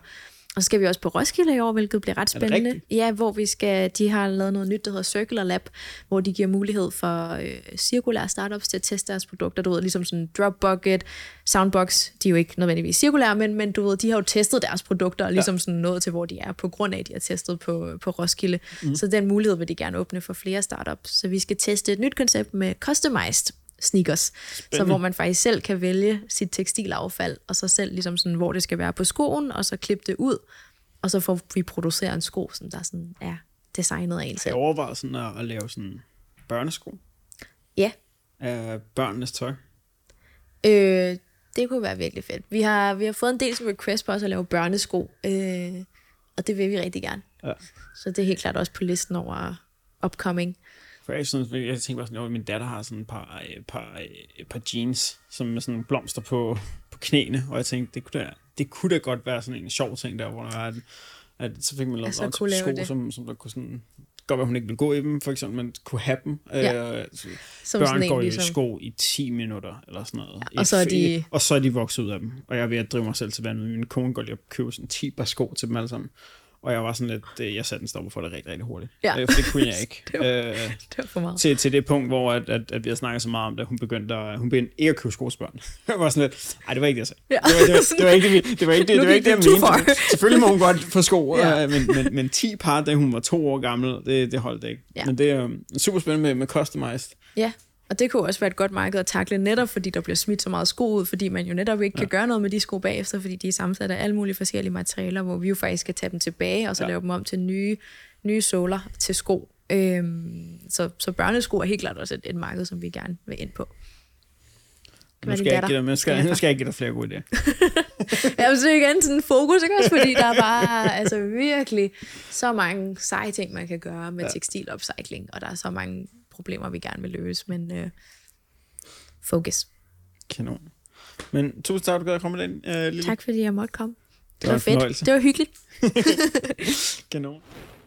Og så skal vi også på Roskilde i år, hvilket bliver ret spændende. Ja, hvor vi skal, de har lavet noget nyt, der hedder Circular Lab, hvor de giver mulighed for øh, cirkulære startups til at teste deres produkter. Du ved, ligesom sådan Dropbucket, Soundbox, de er jo ikke nødvendigvis cirkulære, men, men du ved, de har jo testet deres produkter, og ligesom ja. sådan nået til, hvor de er, på grund af, at de har testet på, på Roskilde. Mm. Så den mulighed vil de gerne åbne for flere startups. Så vi skal teste et nyt koncept med customized sneakers, spændende. Så hvor man faktisk selv kan vælge sit tekstilaffald, og så selv ligesom sådan, hvor det skal være på skoen, og så klippe det ud, og så får vi produceret en sko, som der sådan er designet af en selv. Jeg overvejer sådan at, at lave sådan børnesko? Ja. Af børnenes tøj? Øh, det kunne være virkelig fedt. Vi har, vi har fået en del som request på os at lave børnesko, øh, og det vil vi rigtig gerne. Ja. Så det er helt klart også på listen over upcoming. For jeg, synes, jeg tænker bare sådan, at min datter har sådan et par, par, par jeans, som med sådan blomster på, på knæene, og jeg tænkte, det kunne da, det kunne da godt være sådan en sjov ting der, hvor der er, at, at så fik man lavet altså, nogle sko, som, som der kunne sådan, godt være hun ikke ville gå i dem, for eksempel, man kunne have dem. Ja. Øh, børn går ligesom i sko i ti minutter, eller sådan noget. Ja, og, så er de... og så er de vokset ud af dem, og jeg er ved at drive mig selv til vandet. Min kone går lige og køber sådan ti par sko til dem alle sammen. Og jeg var sådan lidt, jeg satte en stopper for det rigtig, rigtig hurtigt. Ja. For det kunne jeg ikke. det, var, øh, det var for meget. Til, til det punkt, hvor at, at, at vi har snakket så meget om det, hun begyndte at, hun begyndte ikke at købe skosbørn. Jeg var sådan lidt, nej, det var ikke det, jeg sagde. Ja. Det, var, det, var, det var ikke det, det var ikke det, det, var ikke det, det jeg mente. Selvfølgelig må hun godt få sko, ja. øh, men, men, men ti par, da hun var to år gammel, det, det holdt det ikke. Ja. Men det er øh, super spændende med, med customized. Ja. Og det kunne også være et godt marked at takle netop, fordi der bliver smidt så meget sko ud, fordi man jo netop ikke ja. kan gøre noget med de sko bagefter, fordi de er sammensat af alle mulige forskellige materialer, hvor vi jo faktisk skal tage dem tilbage, og så ja. lave dem om til nye, nye såler til sko. Øhm, så, så børnesko er helt klart også et, et marked, som vi gerne vil ind på. Nu skal, jeg dig, nu, skal, nu skal jeg ikke give dig flere gode idéer. Jeg vil sige igen sådan en fokus, ikke også? Fordi der er bare altså, virkelig så mange seje ting, man kan gøre med ja. tekstilopcycling, og der er så mange problemer, vi gerne vil løse, men øh, fokus. Kanon. Men tusind tak, du gad at komme ind. Øh, tak, fordi jeg måtte komme. Det, det var fedt. Det var hyggeligt. Kanon.